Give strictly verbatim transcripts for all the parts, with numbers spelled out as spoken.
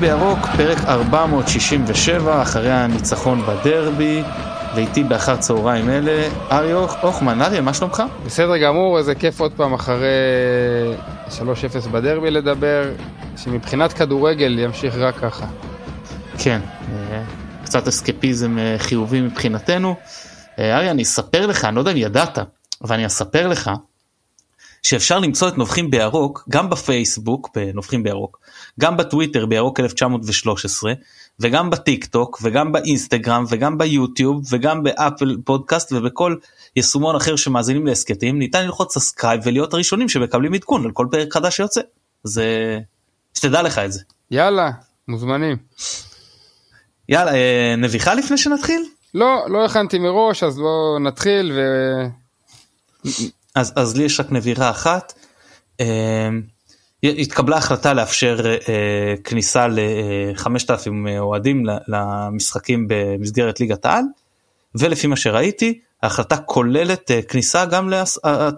צהובים בירוק, פרק ארבע מאות שישים ושבע, אחרי הניצחון בדרבי, ואיתי באחר צהריים אלה, אריה אוכמן. אריה, מה שלומך? בסדר גמור, איזה כיף עוד פעם אחרי שלוש אפס בדרבי לדבר, שמבחינת כדורגל ימשיך רק ככה. כן, קצת אסקפיזם חיובי מבחינתנו. אריה, אני אספר לך, אני לא יודע אם ידעת, אבל אני אספר לך, שאפשר למצוא את נובחים בירוק, גם בפייסבוק, בנובחים בירוק, גם בטוויטר בירוק אלף תשע מאות שלוש עשרה, וגם בטיק טוק, וגם באינסטגרם, וגם ביוטיוב, וגם באפל פודקאסט, ובכל יסומון אחר שמאזינים להסקטים, ניתן ללחוץ סאבסקרייב ולהיות הראשונים שמקבלים עדכון על כל פרק חדש שיוצא. זה... שתדע לך את זה. יאללה, מוזמנים. יאללה, נביחה לפני שנתחיל? לא, לא הכנתי מראש, אז בוא נתחיל ו... אז, אז לי יש רק נבירה אחת, אה, התקבלה החלטה לאפשר אה, כניסה ל-חמשת אלפים אוהדים למשחקים במסגרת ליגת העל, ולפי מה שראיתי, ההחלטה כוללת אה, כניסה גם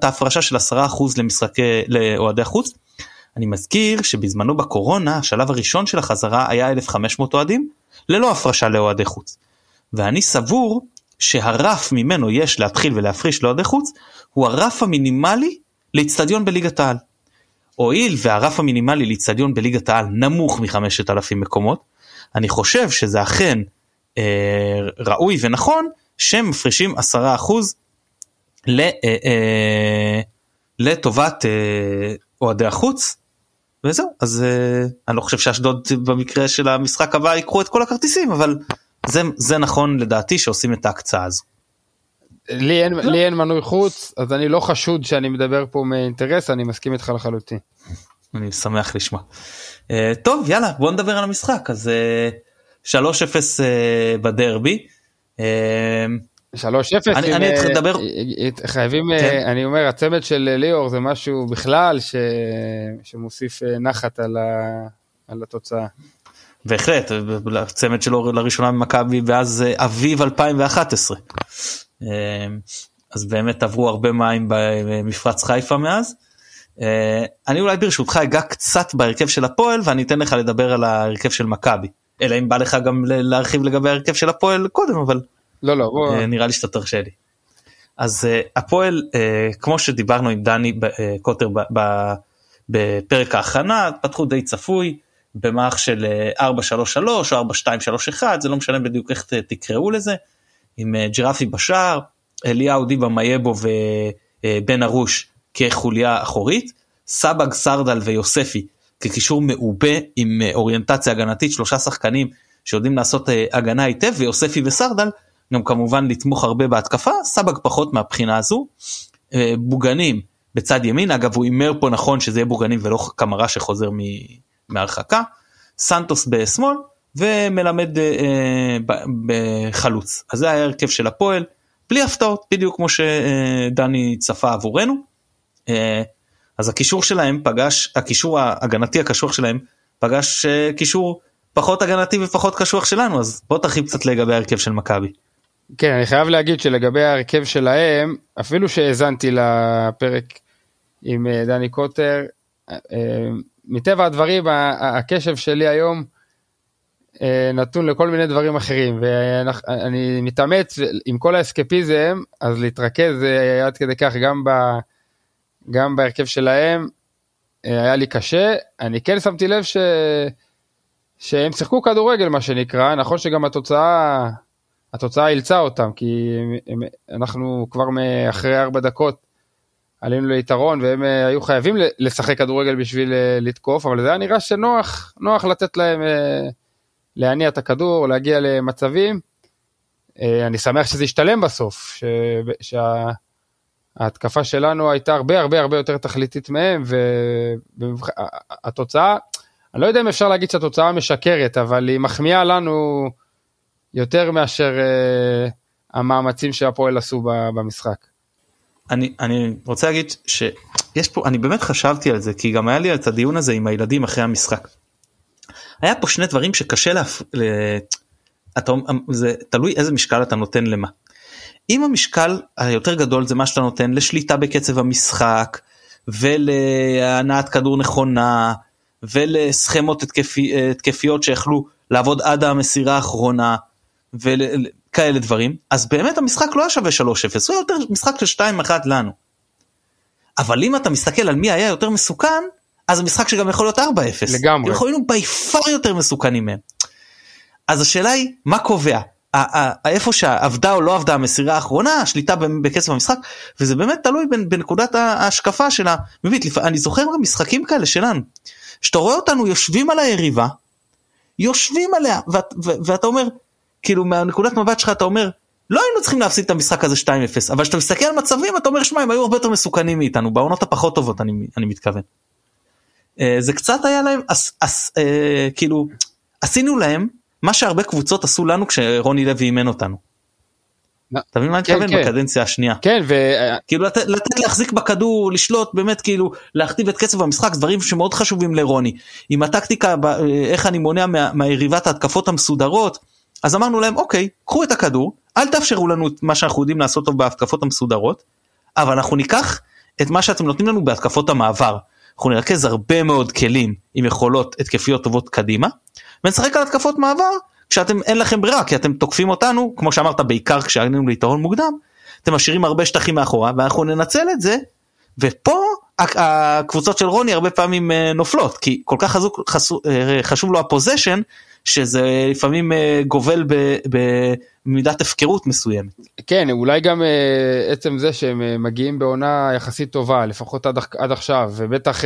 להפרשה של עשרה אחוז למשחקי, לאוהדי החוץ. אני מזכיר שבזמנו בקורונה, השלב הראשון של החזרה היה אלף וחמש מאות אוהדים, ללא הפרשה לאוהדי חוץ. ואני סבור שהרף ממנו יש להתחיל ולהפריש לאוהדי חוץ, הוא הרף המינימלי לאצטדיון בליגת העל. הואיל והרף המינימלי לאצטדיון בליגת העל נמוך מ-חמשת אלפים מקומות, אני חושב שזה אכן אה, ראוי ונכון, שמפרישים עשרה אחוז ל, אה, אה, לטובת אה, אוהדי החוץ, וזהו. אז אה, אני לא חושב שאשדוד במקרה של המשחק הבא יקחו את כל הכרטיסים, אבל זה, זה נכון לדעתי שעושים את ההקצאה הזו. לי אין, לי אין מנוי חוץ, אז אני לא חשוד שאני מדבר פה מאינטרס, אני מסכים איתך לחלוטין. אני שמח לשמוע. Uh, טוב, יאללה, בוא נדבר על המשחק. אז uh, שלוש אפס uh, בדרבי. Uh, שלוש אפס? אני, אני uh, אדבר... חייבים, כן. uh, אני אומר, הצמד של ליאור זה משהו בכלל ש... שמוסיף נחת על, ה... על התוצאה. בהחלט, הצמד שלו לראשונה במכבי, ואז אביב אלפיים ואחת עשרה. אז באמת עברו הרבה מים במפרץ חיפה מאז. אני אולי ברשותך אגע קצת בהרכב של הפועל, ואני אתן לך לדבר על ההרכב של מכבי, אלא אם בא לך גם להרחיב לגבי ההרכב של הפועל קודם, אבל לא, לא, נראה לי שאתה תרשה לי. אז הפועל, כמו שדיברנו עם דני קוטר בפרק ההכנה, פתחו די צפוי במערך של ארבע שלוש שלוש או ארבע שתיים שלוש אחת, זה לא משנה בדיוק איך תקראו לזה, עם ג'ירפי בשער, אליהו דיבה מייבו ובן ארוש כחוליה אחורית, סבג סרדל ויוספי כקישור מעובה עם אוריינטציה הגנתית, שלושה שחקנים שיודעים לעשות הגנה היטב, ויוספי וסרדל גם כמובן לתמוך הרבה בהתקפה, סבג פחות מהבחינה הזו. בוגנים בצד ימין, אגב הוא אומר פה נכון שזה יהיה בוגנים ולא כמרה שחוזר מהרחקה, סנטוס בשמאל, ומלמד אה, בחלוץ. אז זה היה הרכב של הפועל, בלי הפתעות, בדיוק כמו שדני צפה עבורנו. אה, אז הקישור שלהם פגש, הקישור ההגנתי הקשוח שלהם, פגש אה, קישור פחות הגנתי ופחות קשוח שלנו, אז בוא תרחיב קצת לגבי הרכב של מכבי. כן, אני חייב להגיד שלגבי הרכב שלהם, אפילו שהזנתי לפרק עם דני קוטר, אה, מטבע הדברים, הקשב שלי היום, נתון לכל מיני דברים אחרים, ואני מתאמץ עם כל האסקפיזם, אז להתרכז עד כדי כך גם, ב, גם בהרכב שלהם, היה לי קשה. אני כן שמתי לב ש, שהם שיחקו כדורגל מה שנקרא, נכון שגם התוצאה, התוצאה הילצה אותם, כי הם, אנחנו כבר אחרי ארבע דקות עלינו ליתרון, והם היו חייבים לשחק כדורגל בשביל לתקוף, אבל זה היה נראה שנוח, נוח לתת להם... להניע את הכדור, להגיע למצבים. אני שמח שזה השתלם בסוף, שההתקפה שלנו הייתה הרבה הרבה הרבה יותר תכליתית מהם, והתוצאה, אני לא יודע אם אפשר להגיד שהתוצאה משקרת, אבל היא מחמיאה לנו יותר מאשר המאמצים שהפועל עשו במשחק. אני, אני רוצה להגיד שיש פה, אני באמת חשבתי על זה, כי גם היה לי את הדיון הזה עם הילדים אחרי המשחק. היה פה שני דברים שקשה להפ... אתה... זה תלוי איזה משקל אתה נותן למה. אם המשקל היותר גדול זה מה שאתה נותן לשליטה בקצב המשחק, ולהנעת כדור נכונה, ולסכמות התקפיות שיכלו לעבוד עד המסירה האחרונה, וכאלה דברים. אז באמת המשחק לא היה שווה שלוש אפס, הוא היה יותר משחק של שתיים אחת לנו. אבל אם אתה מסתכל על מי היה יותר מסוכן, אז המשחק שגם יכול להיות ארבע אפס. לגמרי. יכולנו ביפר יותר מסוכנים מהם. אז השאלה היא, מה קובע? איפה שעבדה או לא עבדה המסירה האחרונה, השליטה בקצב המשחק, וזה באמת תלוי בנקודת ההשקפה שלה. אני זוכר גם משחקים כאלה שלנו, שאתה רואה אותנו יושבים על היריבה, יושבים עליה, ואתה אומר, כאילו מהנקודת מבט שלך אתה אומר, לא היינו צריכים להפסיד את המשחק הזה שתיים אפס, אבל כשאתה מסתכל על מצבים, אתה אומר, שמע, הם היו הרבה יותר מסוכנים מאיתנו, בעונות הפחות טובות, אני מתכוון. זה קצת היה להם, כאילו, עשינו להם, מה שהרבה קבוצות עשו לנו כשרוני לוי אימן אותנו. אתה מבין מה אני מתכוון? בקדנציה השנייה. כן, ו... כאילו, לתת להחזיק בכדור, לשלוט, באמת, כאילו, להכתיב את קצב המשחק, דברים שמאוד חשובים לרוני. עם הטקטיקה, איך אני מונע מהיריבת ההתקפות המסודרות, אז אמרנו להם, אוקיי, קחו את הכדור, אל תאפשרו לנו את מה שאנחנו יודעים לעשות טוב בהתקפות המסודרות, אבל אנחנו ניקח את מה שאתם נותנים לנו בהתקפות המעבר. אנחנו נרכז הרבה מאוד כלים עם יכולות התקפיות טובות קדימה, ונשחק על התקפות מעבר, כשאתם, אין לכם ברירה, כי אתם תוקפים אותנו, כמו שאמרת, בעיקר כשהגענו ליתרון מוקדם, אתם משאירים הרבה שטחים מאחורה, ואנחנו ננצל את זה, ופה הקבוצות של רוני הרבה פעמים נופלות, כי כל כך חזוק, חשוב, חשוב לו הפוזשן, שזה לפעמים גובל במידת הפקרות מסוימת. כן, אולי גם עצם זה שהם מגיעים בעונה יחסית טובה, לפחות עד, עד עכשיו, ובטח,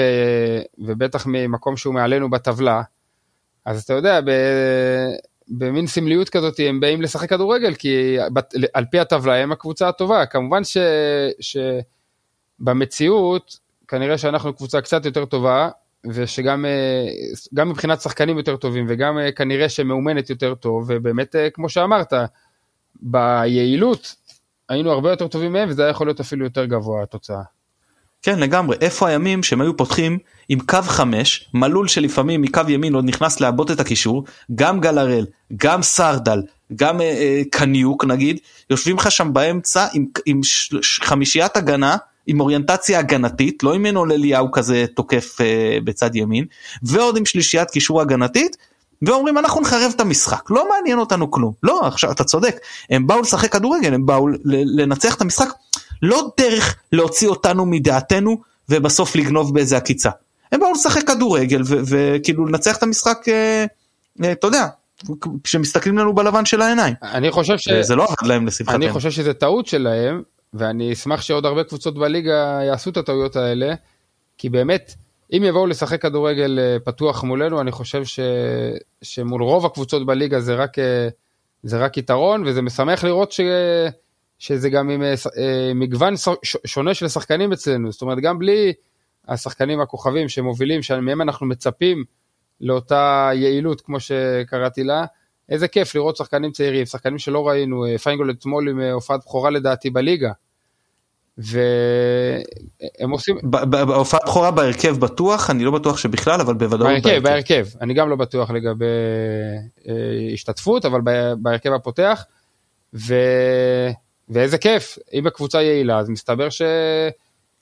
ובטח ממקום שהוא מעלינו בטבלה, אז אתה יודע, במין סמליות כזאת הם באים לשחק כדורגל, כי על פי הטבלה הם הקבוצה הטובה, כמובן שבמציאות כנראה שאנחנו קבוצה קצת יותר טובה, ושגם גם מבחינת שחקנים יותר טובים, וגם כנראה שמאומנת יותר טוב, ובאמת כמו שאמרת, ביעילות היינו הרבה יותר טובים מהם, וזה היה יכול להיות אפילו יותר גבוה התוצאה. כן, לגמרי. איפה הימים שהם היו פותחים עם קו חמש, מלול שלפעמים מקו ימין עוד נכנס להבות את הקישור, גם גלרל, גם סרדל, גם אה, אה, קניוק נגיד, יושבים לך שם באמצע עם, עם חמישיית הגנה, עם אוריינטציה הגנתית, לא אם אין עולה ליהו כזה תוקף אה, בצד ימין, ועוד עם שלישיית קישור הגנתית, ואומרים אנחנו נחרב את המשחק, לא מעניין אותנו כלום. לא, עכשיו אתה צודק, הם באו לשחק כדורגל, הם באו לנצח את המשחק, לא דרך להוציא אותנו מדעתנו, ובסוף לגנוב באיזה הקיצה. הם באו לשחק כדורגל, וכאילו לנצח את המשחק, אתה יודע, כשמסתכלים לנו בלבן של העיניים. אני חושב ש... זה לא עבד להם לשמחתם. אני חושב שזה טעות שלהם, ואני אשמח שעוד הרבה קבוצות בליגה יעשו את הטעויות האלה, כי באמת, אם יבואו לשחק כדורגל פתוח מולנו, אני חושב ש... שמול רוב הקבוצות בליגה זה רק, זה רק יתרון, וזה משמח לראות ש... שזה גם עם מגוון שונה של השחקנים אצלנו, זאת אומרת גם בלי השחקנים הכוכבים שמובילים, שמהם אנחנו מצפים לאותה יעילות כמו שקראתי לה, איזה כיף לראות שחקנים צעירים, שחקנים שלא ראינו, פיינגול אתמול עם הופעת בכורה לדעתי בליגה, והם עושים... בהופעת בכורה בהרכב בטוח, אני לא בטוח שבכלל, אבל בוודאות בהרכב. בהרכב, אני גם לא בטוח לגבי השתתפות, אבל בהרכב הפותח, ו... ואיזה כיף, אם בקבוצה יעילה, אז מסתבר ש...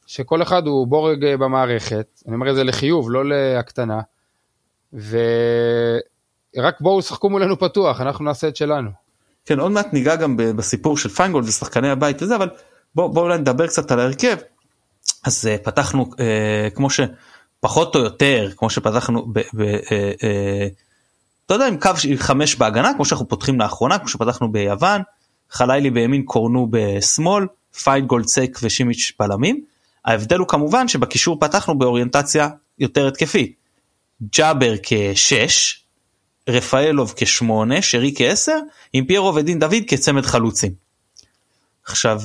שכל אחד הוא בורג במערכת, אני אומר את זה לחיוב, לא להקטנה, ורק בואו שחקו מולנו פתוח, אנחנו נעשה את שלנו. כן, עוד מעט ניגע גם בסיפור של פיינגולד ושחקני הבית וזה, אבל בואו בוא נדבר קצת על ההרכב, אז פתחנו אה, כמו שפחות או יותר, כמו שפתחנו ב... ב אה, אה, אתה יודע, עם קו חמש בהגנה, כמו שאנחנו פותחים לאחרונה, כמו שפתחנו ביוון, חלילי בימין קורנו בשמאל, פיינגולד צק ושימיץ' בלמים. ההבדל הוא כמובן שבקישור פתחנו באוריינטציה יותר התקפית. ג'אבר כשש, רפאלוב כשמונה, שרי כעשר, עם פיירו ודין דוד כצמד חלוצים. עכשיו,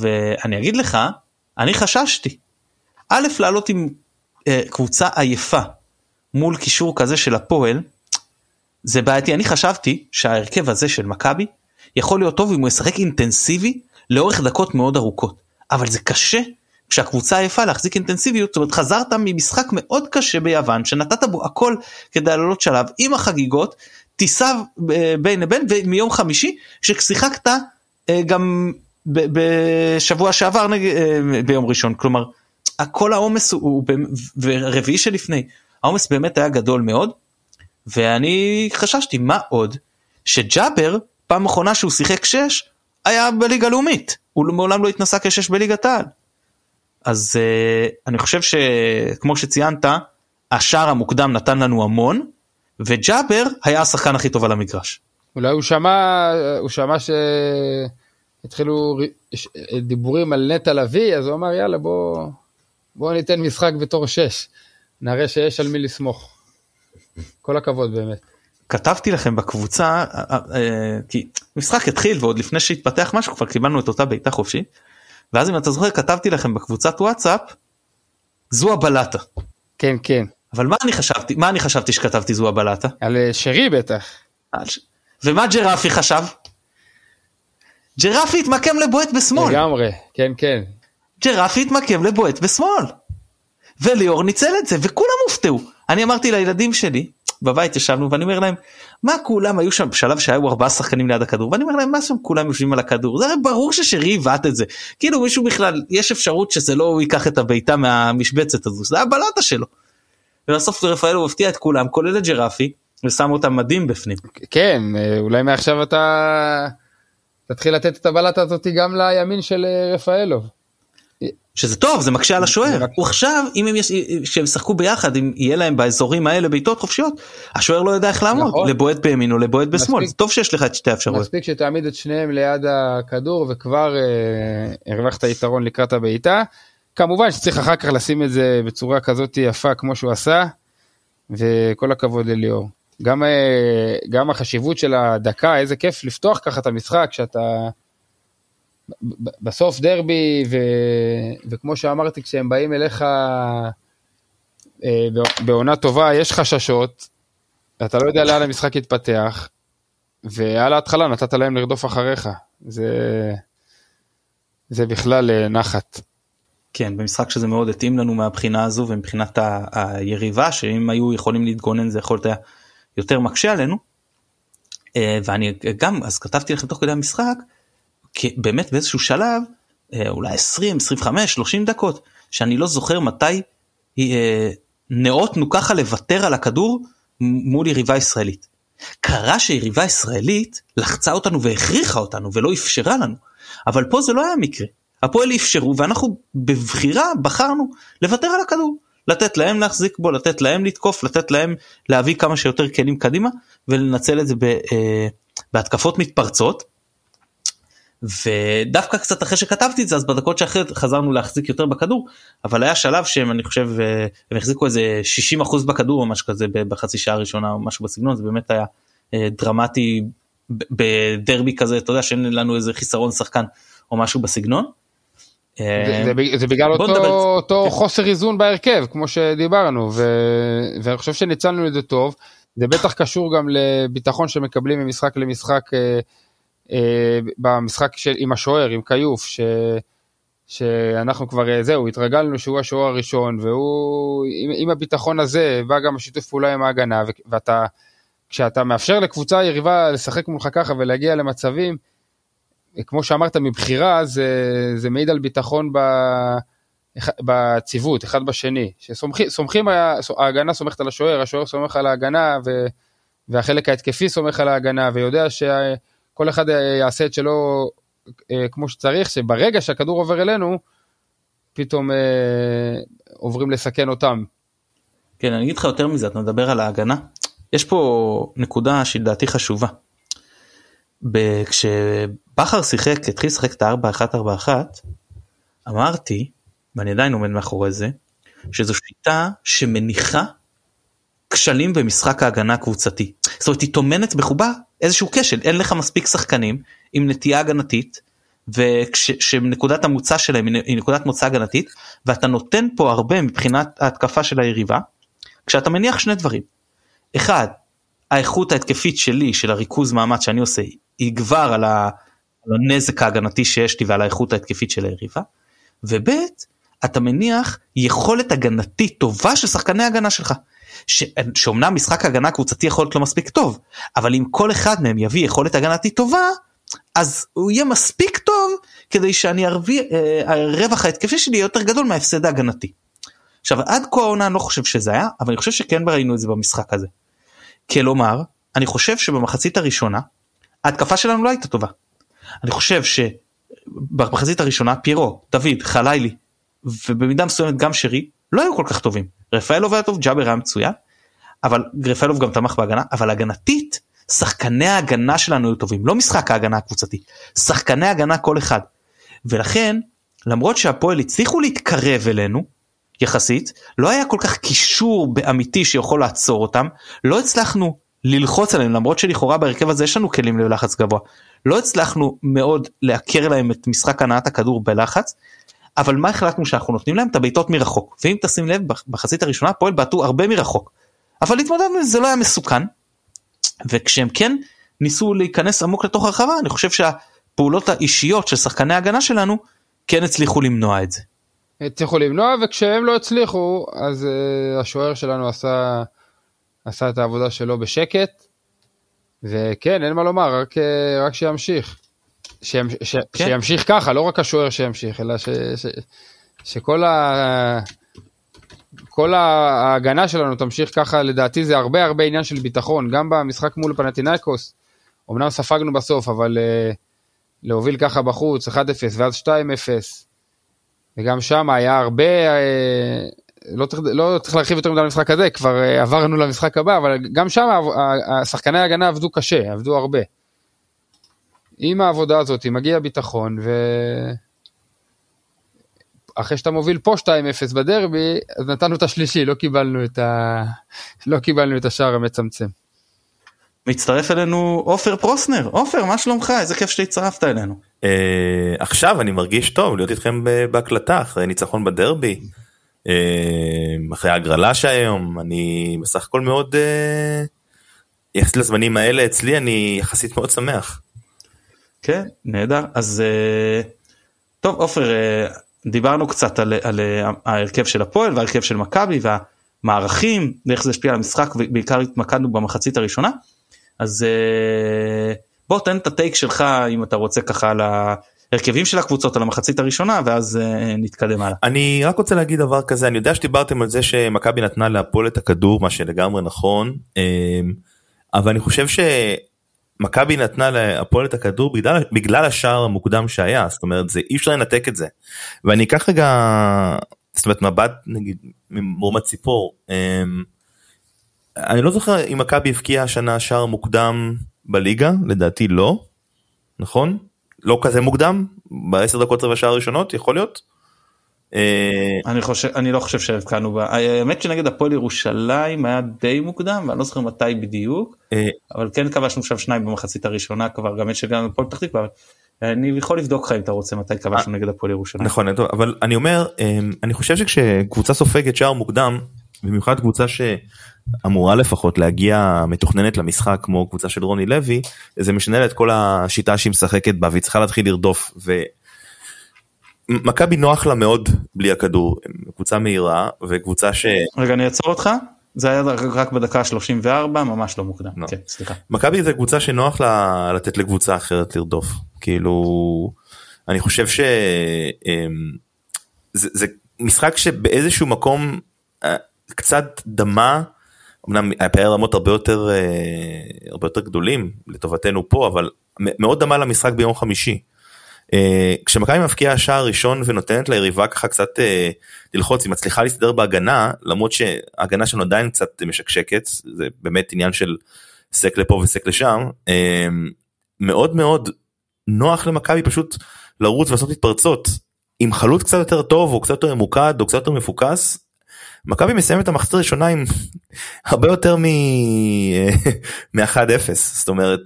אני אגיד לך, אני חששתי. א', לעלות עם קבוצה עייפה מול קישור כזה של הפועל, זה בעייתי. אני חשבתי שההרכב הזה של מכבי, יכול להיות טוב אם הוא ישחק אינטנסיבי לאורך דקות מאוד ארוכות, אבל זה קשה כשהקבוצה עייפה להחזיק אינטנסיביות, זאת אומרת חזרת ממשחק מאוד קשה ביוון, שנתת בו הכל כדי לעלות שלב עם החגיגות, תיסב בין לבין, ומיום חמישי ששיחקת גם בשבוע שעבר ביום ראשון, כלומר, כל העומס הוא, ורביעי שלפני, העומס באמת היה גדול מאוד, ואני חששתי, מה עוד? שג'אבר, פעם אחרונה שהוא שיחק שש, היה בליגה לאומית, הוא מעולם לא התנסה כשש בליגת העל. אז uh, אני חושב שכמו שציינת, השער המוקדם נתן לנו המון, וג'אבר היה השחקן הכי טוב על המגרש. אולי הוא שמע, הוא שמע שהתחילו דיבורים על נטע לביא, אז הוא אמר יאללה בוא, בוא ניתן משחק בתור שש, נראה שיש על מי לסמוך. כל הכבוד באמת. כתבתי לכם בקבוצה, כי משחק התחיל ועוד לפני שהתפתח משהו, כבר קיבלנו את אותה ביתה חופשית, ואז אם אתה זוכר, כתבתי לכם בקבוצת וואטסאפ, זו הבלטה. כן, כן. אבל מה אני חשבתי, מה אני חשבתי שכתבתי זו הבלטה? על שרי בטח. ומה ג'רפי חשב? ג'רפי התמקם לבועט בשמאל. לגמרי, כן, כן. ג'רפי התמקם לבועט בשמאל. וליאור ניצל את זה, וכולם הופתעו. אני אמרתי לילדים שלי, בבית ישבנו, ואני אומר להם, מה כולם היו שם, בשלב שהיו ארבעה שחקנים ליד הכדור, ואני אומר להם, מה שם כולם יושבים על הכדור? זה הרי ברור ששרי יבעט את זה. כאילו מישהו בכלל, יש אפשרות שזה לא ייקח את הביתה מהמשבצת הזו, זה הבלטה שלו. ובסוף רפאל הוא הפתיע את כולם, כולל את ג'רפי, ושם אותם מדהים בפנים. כן, אולי מעכשיו אתה תתחיל לתת את הבלטה הזאת גם לימין של רפאלוב. שזה טוב, זה מקשה על השוער. ועכשיו, אם הם יש, שהם שחקו ביחד, אם יהיה להם באזורים האלה בעיטות חופשיות, השוער לא ידע איך לעמוד, נכון. לבועט בימין או לבועט בשמאל. מספיק, טוב שיש לך את שתי אפשרויות. מספיק שתעמיד את שניהם ליד הכדור, וכבר אה, הרווחת היתרון לקראת הבעיטה. כמובן שצריך אחר כך לשים את זה בצורה כזאת יפה כמו שהוא עשה, וכל הכבוד לליאור. גם, אה, גם החשיבות של הדקה, איזה כיף לפתוח ככה את המשחק, שאתה... בסוף דרבי, ו... וכמו שאמרתי, כשהם באים אליך בעונה טובה, יש חששות, אתה לא יודע לאן המשחק יתפתח, ועל ההתחלה נתת להם לרדוף אחריך, זה, זה בכלל נחת. כן, במשחק שזה מאוד התאים לנו מהבחינה הזו, ומבחינת ה... היריבה, שאם היו יכולים להתגונן, זה יכול להיות יותר מקשה עלינו, ואני גם, אז כתבתי לכם תוך כדי המשחק, כי באמת באיזשהו שלב, אולי עשרים, עשרים וחמש, שלושים דקות, שאני לא זוכר מתי נאותנו ככה לוותר על הכדור מול יריבה ישראלית. קרה שיריבה ישראלית לחצה אותנו והכריחה אותנו ולא אפשרה לנו, אבל פה זה לא היה מקרה. הפועל אפשרו ואנחנו בבחירה בחרנו לוותר על הכדור, לתת להם להחזיק בו, לתת להם לתקוף, לתת להם להביא כמה שיותר כלים קדימה ולנצל את זה בהתקפות מתפרצות. ודווקא קצת אחרי שכתבתי את זה, אז בדקות שאחרי חזרנו להחזיק יותר בכדור, אבל היה שלב שהם, אני חושב, הם החזיקו איזה שישים אחוז בכדור או משהו כזה בחצי שעה הראשונה או משהו בסגנון, זה באמת היה דרמטי בדרבי כזה, אתה יודע שאין לנו איזה חיסרון שחקן או משהו בסגנון. זה בגלל אותו חוסר איזון בהרכב, כמו שדיברנו, ואני חושב שניצלנו את זה טוב, זה בטח קשור גם לביטחון שמקבלים ממשחק למשחק, במשחק של, עם השוער, עם קיוף, ש, שאנחנו כבר, זהו, התרגלנו שהוא השוער הראשון, והוא, עם, עם הביטחון הזה, בא גם השיתוף פעולה עם ההגנה, ואתה, כשאתה מאפשר לקבוצה יריבה לשחק מולך ככה, ולהגיע למצבים, כמו שאמרת, מבחירה, זה, זה מעיד על ביטחון ב, בציבות, אחד בשני, שסומכים, סומכים, ההגנה סומכת על השוער, השוער סומך על ההגנה, ו, והחלק ההתקפי סומך על ההגנה, ויודע שה... כל אחד יעשה את שלו כמו שצריך, שברגע שהכדור עובר אלינו, פתאום אה, עוברים לסכן אותם. כן, אני אגיד לך יותר מזה, אתה מדבר על ההגנה. יש פה נקודה שלדעתי חשובה. ב- כשבחר שיחק, התחיל לשחק את ה-ארבע אחת ארבע אחת, אמרתי, ואני עדיין עומד מאחורי זה, שזו שיטה שמניחה כשלים במשחק ההגנה הקבוצתי. זאת אומרת, היא תומנת בחובה, איזשהו כשל, אין לך מספיק שחקנים עם נטייה הגנתית, ושנקודת המוצא שלהם היא נקודת מוצא הגנתית, ואתה נותן פה הרבה מבחינת ההתקפה של היריבה, כשאתה מניח שני דברים. אחד, האיכות ההתקפית שלי, של הריכוז מאמץ שאני עושה, היא כבר על הנזק ההגנתי שיש לי, ועל האיכות ההתקפית של היריבה, ובית, אתה מניח יכולת הגנתית טובה של שחקני ההגנה שלך, ש... שאומנם משחק הגנה קבוצתי יכול להיות לא מספיק טוב, אבל אם כל אחד מהם יביא יכולת הגנתי טובה, אז הוא יהיה מספיק טוב, כדי שאני ארביא, הרווח ההתקפי שלי יהיה יותר גדול מההפסד ההגנתי. עכשיו, עד כה העונה אני לא חושב שזה היה, אבל אני חושב שכן ראינו את זה במשחק הזה. כלומר, אני חושב שבמחצית הראשונה, ההתקפה שלנו לא הייתה טובה. אני חושב שבמחצית הראשונה, פירו, דוד, חלילי, ובמידה מסוימת גם שרי, לא היו כל כך טובים. רפאלוב היה טוב, ג'אבר היה מצוין, אבל רפאלוב גם תמך בהגנה, אבל הגנתית, שחקני ההגנה שלנו היו טובים, לא משחק ההגנה הקבוצתי, שחקני ההגנה כל אחד. ולכן, למרות שהפועל הצליחו להתקרב אלינו, יחסית, לא היה כל כך קישור באמיתי שיכול לעצור אותם, לא הצלחנו ללחוץ עליהם, למרות שלכאורה בהרכב הזה יש לנו כלים ללחץ גבוה, לא הצלחנו מאוד להכיר להם את משחק הנעת הכדור בלחץ, אבל מה החלטנו שאנחנו נותנים להם? את הביתות מרחוק, ואם תשים לב, בחצית הראשונה הפועל בעטו הרבה מרחוק, אבל התמודדנו, זה לא היה מסוכן, וכשהם כן ניסו להיכנס עמוק לתוך הרחבה, אני חושב שהפעולות האישיות של שחקני ההגנה שלנו, כן הצליחו למנוע את זה. הצליחו למנוע, וכשהם לא הצליחו, אז uh, השוער שלנו עשה, עשה את העבודה שלו בשקט, וכן, אין מה לומר, רק, רק שימשיך. שימש, ש, כן. שימשיך ככה, לא רק השוער שימשיך, אלא ש, ש, ש, שכל ה, כל ההגנה שלנו תמשיך ככה, לדעתי זה הרבה הרבה עניין של ביטחון, גם במשחק מול פנתינייקוס, אמנם ספגנו בסוף, אבל uh, להוביל ככה בחוץ, אחד אפס ואז שתיים אפס, וגם שם היה הרבה, לא צריך, לא צריך להרחיב יותר מדי למשחק הזה, כבר עברנו למשחק הבא, אבל גם שם השחקני ההגנה עבדו קשה, עבדו הרבה. עם העבודה הזאת, מגיע ביטחון, ואחרי שאתה מוביל פה שתיים אפס בדרבי, אז נתנו את השלישי, לא קיבלנו את, ה... לא קיבלנו את השער המצמצם. מצטרף אלינו עופר פרוסנר. עופר, מה שלומך? איזה כיף שהצטרפת אלינו. עכשיו אני מרגיש טוב להיות איתכם בהקלטה, אחרי ניצחון בדרבי, אחרי ההגרלה שהיום, אני בסך הכל מאוד, יחסית לזמנים האלה אצלי, אני יחסית מאוד שמח. כן, נהדר. אז טוב, עופר, דיברנו קצת על ההרכב של הפועל, וההרכב של מכבי, והמערכים, ואיך זה השפיע על המשחק, ובעיקר התמקדנו במחצית הראשונה, אז בוא תן את הטייק שלך, אם אתה רוצה ככה, על ההרכבים של הקבוצות, על המחצית הראשונה, ואז נתקדם הלאה. אני רק רוצה להגיד דבר כזה, אני יודע שדיברתם על זה שמכבי נתנה להפועל את הכדור, מה שלגמרי נכון, אבל אני חושב שמכבי נתנה להפועל את הכדור, בגלל, בגלל השער המוקדם שהיה, זאת אומרת, זה, אי אפשר לנתק את זה, ואני אקח רגע, זאת אומרת, מבט, נגיד, ממורמת ציפור, אני לא זוכר אם מכבי הבקיעה השנה שער מוקדם בליגה, לדעתי לא, נכון? לא כזה מוקדם, בעשר דקות רבע שעה הראשונות, יכול להיות? אני, חושב, אני לא חושב שהבקענו בה, האמת שנגד הפועל ירושלים היה די מוקדם, ואני לא זוכר מתי בדיוק, אבל כן כבשנו שם שניים במחצית הראשונה, כבר גם את שגענו לפועל פתח תקווה, אני יכול לבדוק לך אם אתה רוצה מתי כבשנו נגד הפועל ירושלים. נכון, טוב, אבל אני אומר, אני חושב שכשקבוצה סופגת שער מוקדם, במיוחד קבוצה שאמורה לפחות להגיע מתוכננת למשחק כמו קבוצה של רוני לוי, זה משנה לה את כל השיטה שהיא משחקת בה, והיא צריכה להתחיל לרדוף, ומכבי נוח לה מאוד בלי הכדור, קבוצה מהירה, וקבוצה ש... רגע, אני אעצור אותך? זה היה רק בדקה שלושים וארבע, ממש לא מוקדם. לא. כן, סליחה. מכבי זה קבוצה שנוח לה לתת לקבוצה אחרת לרדוף, כאילו, אני חושב ש... זה, זה משחק שבאיזשהו מקום... קצת דמה, אמנם הפער רמות הרבה יותר, הרבה יותר גדולים לטובתנו פה, אבל מאוד דמה למשחק ביום חמישי. כשמכבי מפקיעה השער הראשון ונותנת ליריבה ככה קצת ללחוץ, היא מצליחה להסתדר בהגנה, למרות שההגנה שלנו עדיין קצת משקשקת, זה באמת עניין של סק לפה וסק לשם, מאוד מאוד נוח למכבי פשוט לרוץ ולעשות התפרצות, עם חלוץ קצת יותר טוב, או קצת יותר ממוקד, או קצת יותר מפוקס, מכבי מסיים את המחצית הראשונה עם הרבה יותר מ-אחת אפס, זאת אומרת,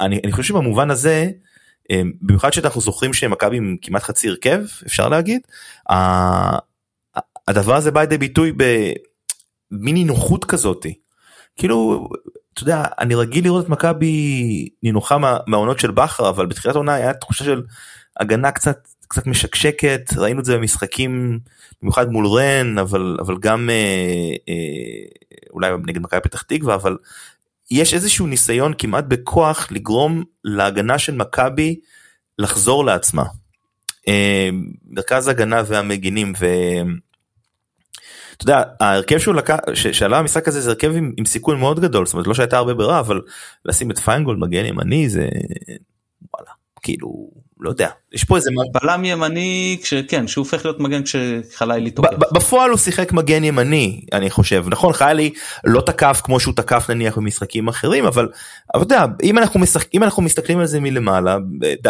אני חושב שבמובן הזה, במיוחד שאנחנו זוכרים שמכבי עם כמעט חצי הרכב, אפשר להגיד, הדבר הזה בא לידי ביטוי במיני נוחות כזאת, כאילו, אתה יודע, אני רגיל לראות את מכבי נינוחה מהעונות של בכר, אבל בתחילת העונה היה תחושה של הגנה קצת, קצת משקשקת, ראינו את זה במשחקים, במיוחד מול רן, אבל, אבל גם אה, אה, אולי נגד מכבי פתח תקווה, אבל יש איזשהו ניסיון כמעט בכוח לגרום להגנה של מכבי לחזור לעצמה. אה, מרכז ההגנה והמגינים, אתה יודע, ההרכב שהוא לקח, שעלה המשחק הזה, זה הרכב עם, עם סיכון מאוד גדול, זאת אומרת, לא שהייתה הרבה ברירה, אבל לשים את פיינגולד מגן ימני, זה, וואלה, כאילו, לא יודע, יש פה איזה... בלם ימני, כש... כן, שהוא הופך להיות מגן כשחלילי תוקף. בפועל הוא שיחק מגן ימני, אני חושב, נכון, חלילי לא תקף כמו שהוא תקף נניח במשחקים אחרים, אבל, אבל אתה יודע, אם אנחנו, משחק... אם אנחנו מסתכלים על זה מלמעלה,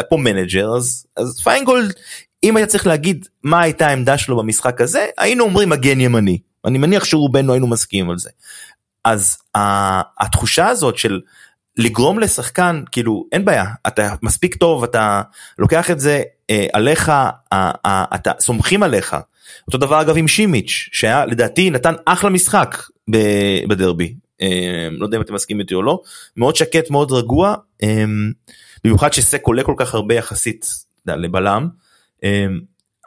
כמו מנג'ר, אז, אז פיינגולד, אם היה צריך להגיד מה הייתה העמדה שלו במשחק הזה, היינו אומרים מגן ימני, אני מניח שרובנו היינו מסכים על זה. אז התחושה הזאת של... לגרום לשחקן, כאילו, אין בעיה, אתה מספיק טוב, אתה לוקח את זה אה, עליך, אה, אה, אתה סומכים עליך. אותו דבר אגב עם שימיץ', שהיה לדעתי נתן אחלה משחק ב- בדרבי. אה, לא יודע אם אתם מסכים איתי או לא, מאוד שקט, מאוד רגוע, אה, במיוחד שסק עולה כל כך הרבה יחסית דה, לבלם. אה,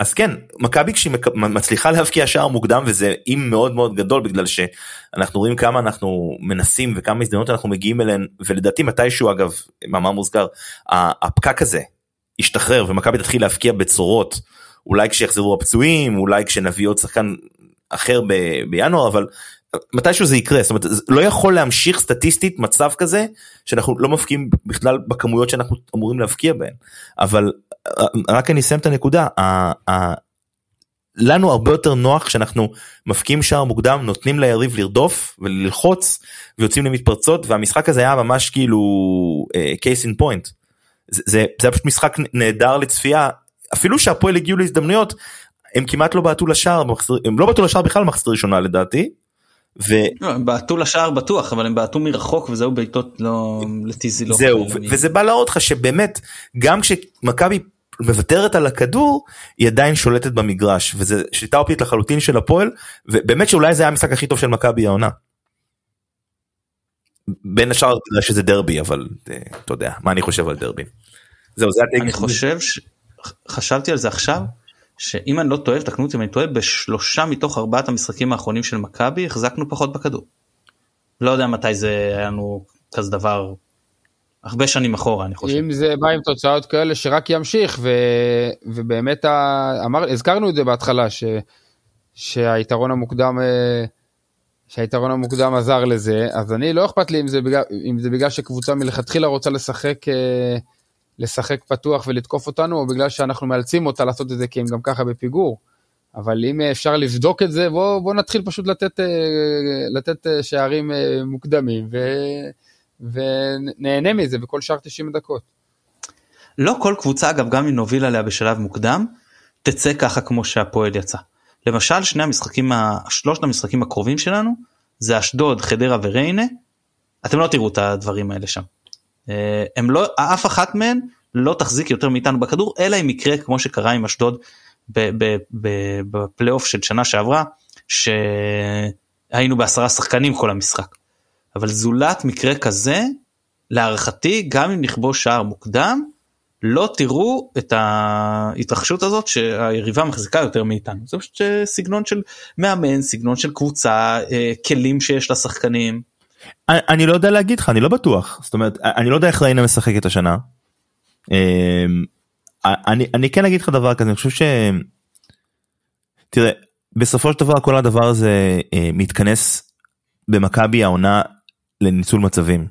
אז כן, מכבי כשהיא מצליחה להבקיע שער מוקדם, וזה אים מאוד מאוד גדול, בגלל שאנחנו רואים כמה אנחנו מנסים, וכמה הזדמנות אנחנו מגיעים אליהן, ולדעתי מתישהו אגב, מאמר מוזכר, הפקק הזה ישתחרר, ומכבי תתחיל להבקיע בצורות, אולי כשיחזרו הפצועים, אולי כשנביא עוד שחקן אחר ב- בינואר, אבל מתישהו זה יקרה, זאת אומרת, לא יכול להמשיך סטטיסטית מצב כזה, שאנחנו לא מפקיעים בכלל בכמויות שאנחנו אמורים להבקיע בהן, אבל רק אני אסיים את הנקודה, לנו הרבה יותר נוח שאנחנו מפקיעים שער מוקדם, נותנים ליריב לרדוף וללחוץ, ויוצאים למתפרצות, והמשחק הזה היה ממש כאילו case in point, זה היה פשוט משחק נהדר לצפייה, אפילו שהפועל הגיעו להזדמנויות, הם כמעט לא בעטו לשער, הם לא בעטו לשער בכלל מחצית ראשונה לדעתי, הם בעטו לשער בטוח, אבל הם בעטו מרחוק, וזהו בעיטות לטיזילוב. זהו, וזה בא להראות לך שבאמת, גם כשמכבי מוותרת על הכדור, היא עדיין שולטת במגרש, וזה שליטה אופטית לחלוטין של הפועל, ובאמת שאולי זה היה המשחק הכי טוב של מכבי העונה. בין השאר, שזה דרבי, אבל אתה יודע, מה אני חושב על דרבי? זהו, זה התאג. אני חושב, חשבתי על זה עכשיו, שאם אני לא טועה, תקנו אותי, אם אני טועה, בשלושה מתוך ארבעת המשחקים האחרונים של מכבי, החזקנו פחות בכדור. לא יודע מתי זה היה לנו כזה דבר, הרבה שנים אחורה, אני חושב. אם זה בא עם תוצאות כאלה, שרק ימשיך, ו... ובאמת, אמר... הזכרנו את זה בהתחלה, ש... שהיתרון המוקדם, שהיתרון המוקדם עזר לזה, אז אני לא אכפת לי אם זה בגלל, אם זה בגלל שקבוצה מלכתחילה רוצה לשחק... לשחק פתוח ולתקוף אותנו, או בגלל שאנחנו מאלצים אותה לעשות את זה, כי הם גם ככה בפיגור. אבל אם אפשר לבדוק את זה, בוא, בוא נתחיל פשוט לתת, לתת שערים מוקדמים, ו, ונהנה מזה בכל שער תשעים דקות. לא כל קבוצה, אגב, גם אם נוביל עליה בשלב מוקדם, תצא ככה כמו שהפועל יצא. למשל, שני המשחקים, שלושת המשחקים הקרובים שלנו, זה אשדוד, חדרה וריינה, אתם לא תראו את הדברים האלה שם. הם לא, אף אחת מהן לא תחזיק יותר מאיתנו בכדור, אלא אם יקרה כמו שקרה עם אשדוד בפלי אוף של שנה שעברה, שהיינו בעשרה שחקנים כל המשחק. אבל זולת מקרה כזה, להערכתי, גם אם נכבוש שער מוקדם, לא תראו את ההתרחשות הזאת שהיריבה מחזיקה יותר מאיתנו. זה פשוט סגנון של מאמן, סגנון של קבוצה, כלים שיש לשחקנים. אני לא יודע להגיד לך, אני לא בטוח, זאת אומרת, אני לא יודע איך ריינה משחקת השנה, אני כן אגיד לך דבר כזה, אני חושב ש... תראה, בסופו של דבר, כל הדבר הזה מתכנס במכבי העונה לניצול מצבים,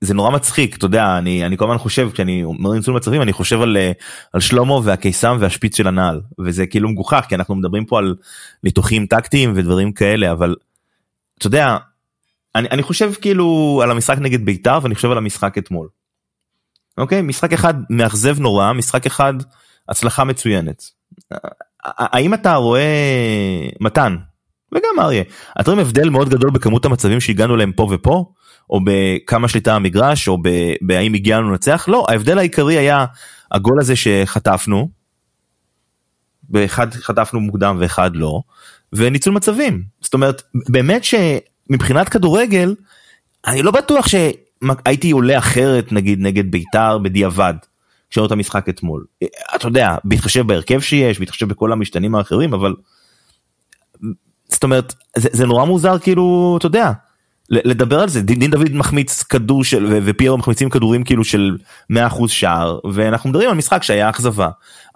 זה נורא מצחיק, אתה יודע, אני כל הזמן חושב, כשאני אומר ניצול מצבים, אני חושב על שלמה והקיסם והשפיץ של הנעל, וזה כאילו מגוחך, כי אנחנו מדברים פה על ניתוחים טקטיים ודברים כאלה, אבל... אתה יודע, אני, אני חושב כאילו על המשחק נגד ביתר, ואני חושב על המשחק אתמול. אוקיי? משחק אחד מאכזב נורא, משחק אחד הצלחה מצוינת. האם אתה רואה מתן, וגם אריה, אתה רואה הבדל מאוד גדול בכמות המצבים שהגענו להם פה ופה, או בכמה שליטה המגרש, או בהאם הגיענו לנצח? לא, ההבדל העיקרי היה הגול הזה שחטפנו, באחד חטפנו מוקדם ואחד לא, וניצול מצבים. זאת אומרת, באמת שמבחינת כדורגל, אני לא בטוח שהייתי עולה אחרת, נגיד, נגד ביתר בדיעבד, כשהיה את המשחק אתמול. אתה יודע, בהתחשב בהרכב שיש, בהתחשב בכל המשתנים האחרים, אבל, זאת אומרת, זה, זה נורא מוזר, כאילו, אתה יודע, לדבר על זה, דין דוד מחמיץ כדור של, ופיירו מחמיצים כדורים כאילו של מאה אחוז שער, ואנחנו מדברים על משחק שהיה אכזבה,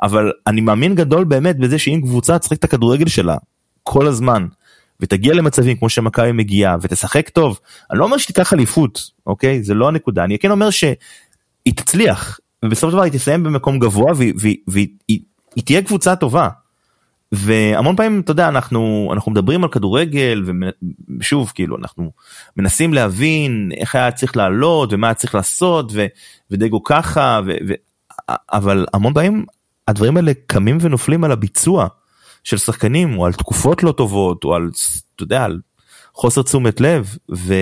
אבל אני מאמין גדול באמת בזה שאם קבוצה תשחק את הכדורגל שלה כל הזמן, ותגיע למצבים כמו שמכבי מגיעה, ותשחק טוב, אני לא אומר שתיקח אליפות, אוקיי? זה לא הנקודה, אני כן אומר שהיא תצליח, ובסוף דבר היא תסיים במקום גבוה, והיא תהיה קבוצה טובה, והמון פעמים, אתה יודע, אנחנו, אנחנו מדברים על כדורגל, ושוב, כאילו, אנחנו מנסים להבין איך היה צריך לעלות, ומה היה צריך לעשות, ו, ודגו ככה, ו, ו, אבל המון פעמים, הדברים האלה קמים ונופלים על הביצוע של שחקנים, או על תקופות לא טובות, או על, אתה יודע, על חוסר תשומת לב, ו,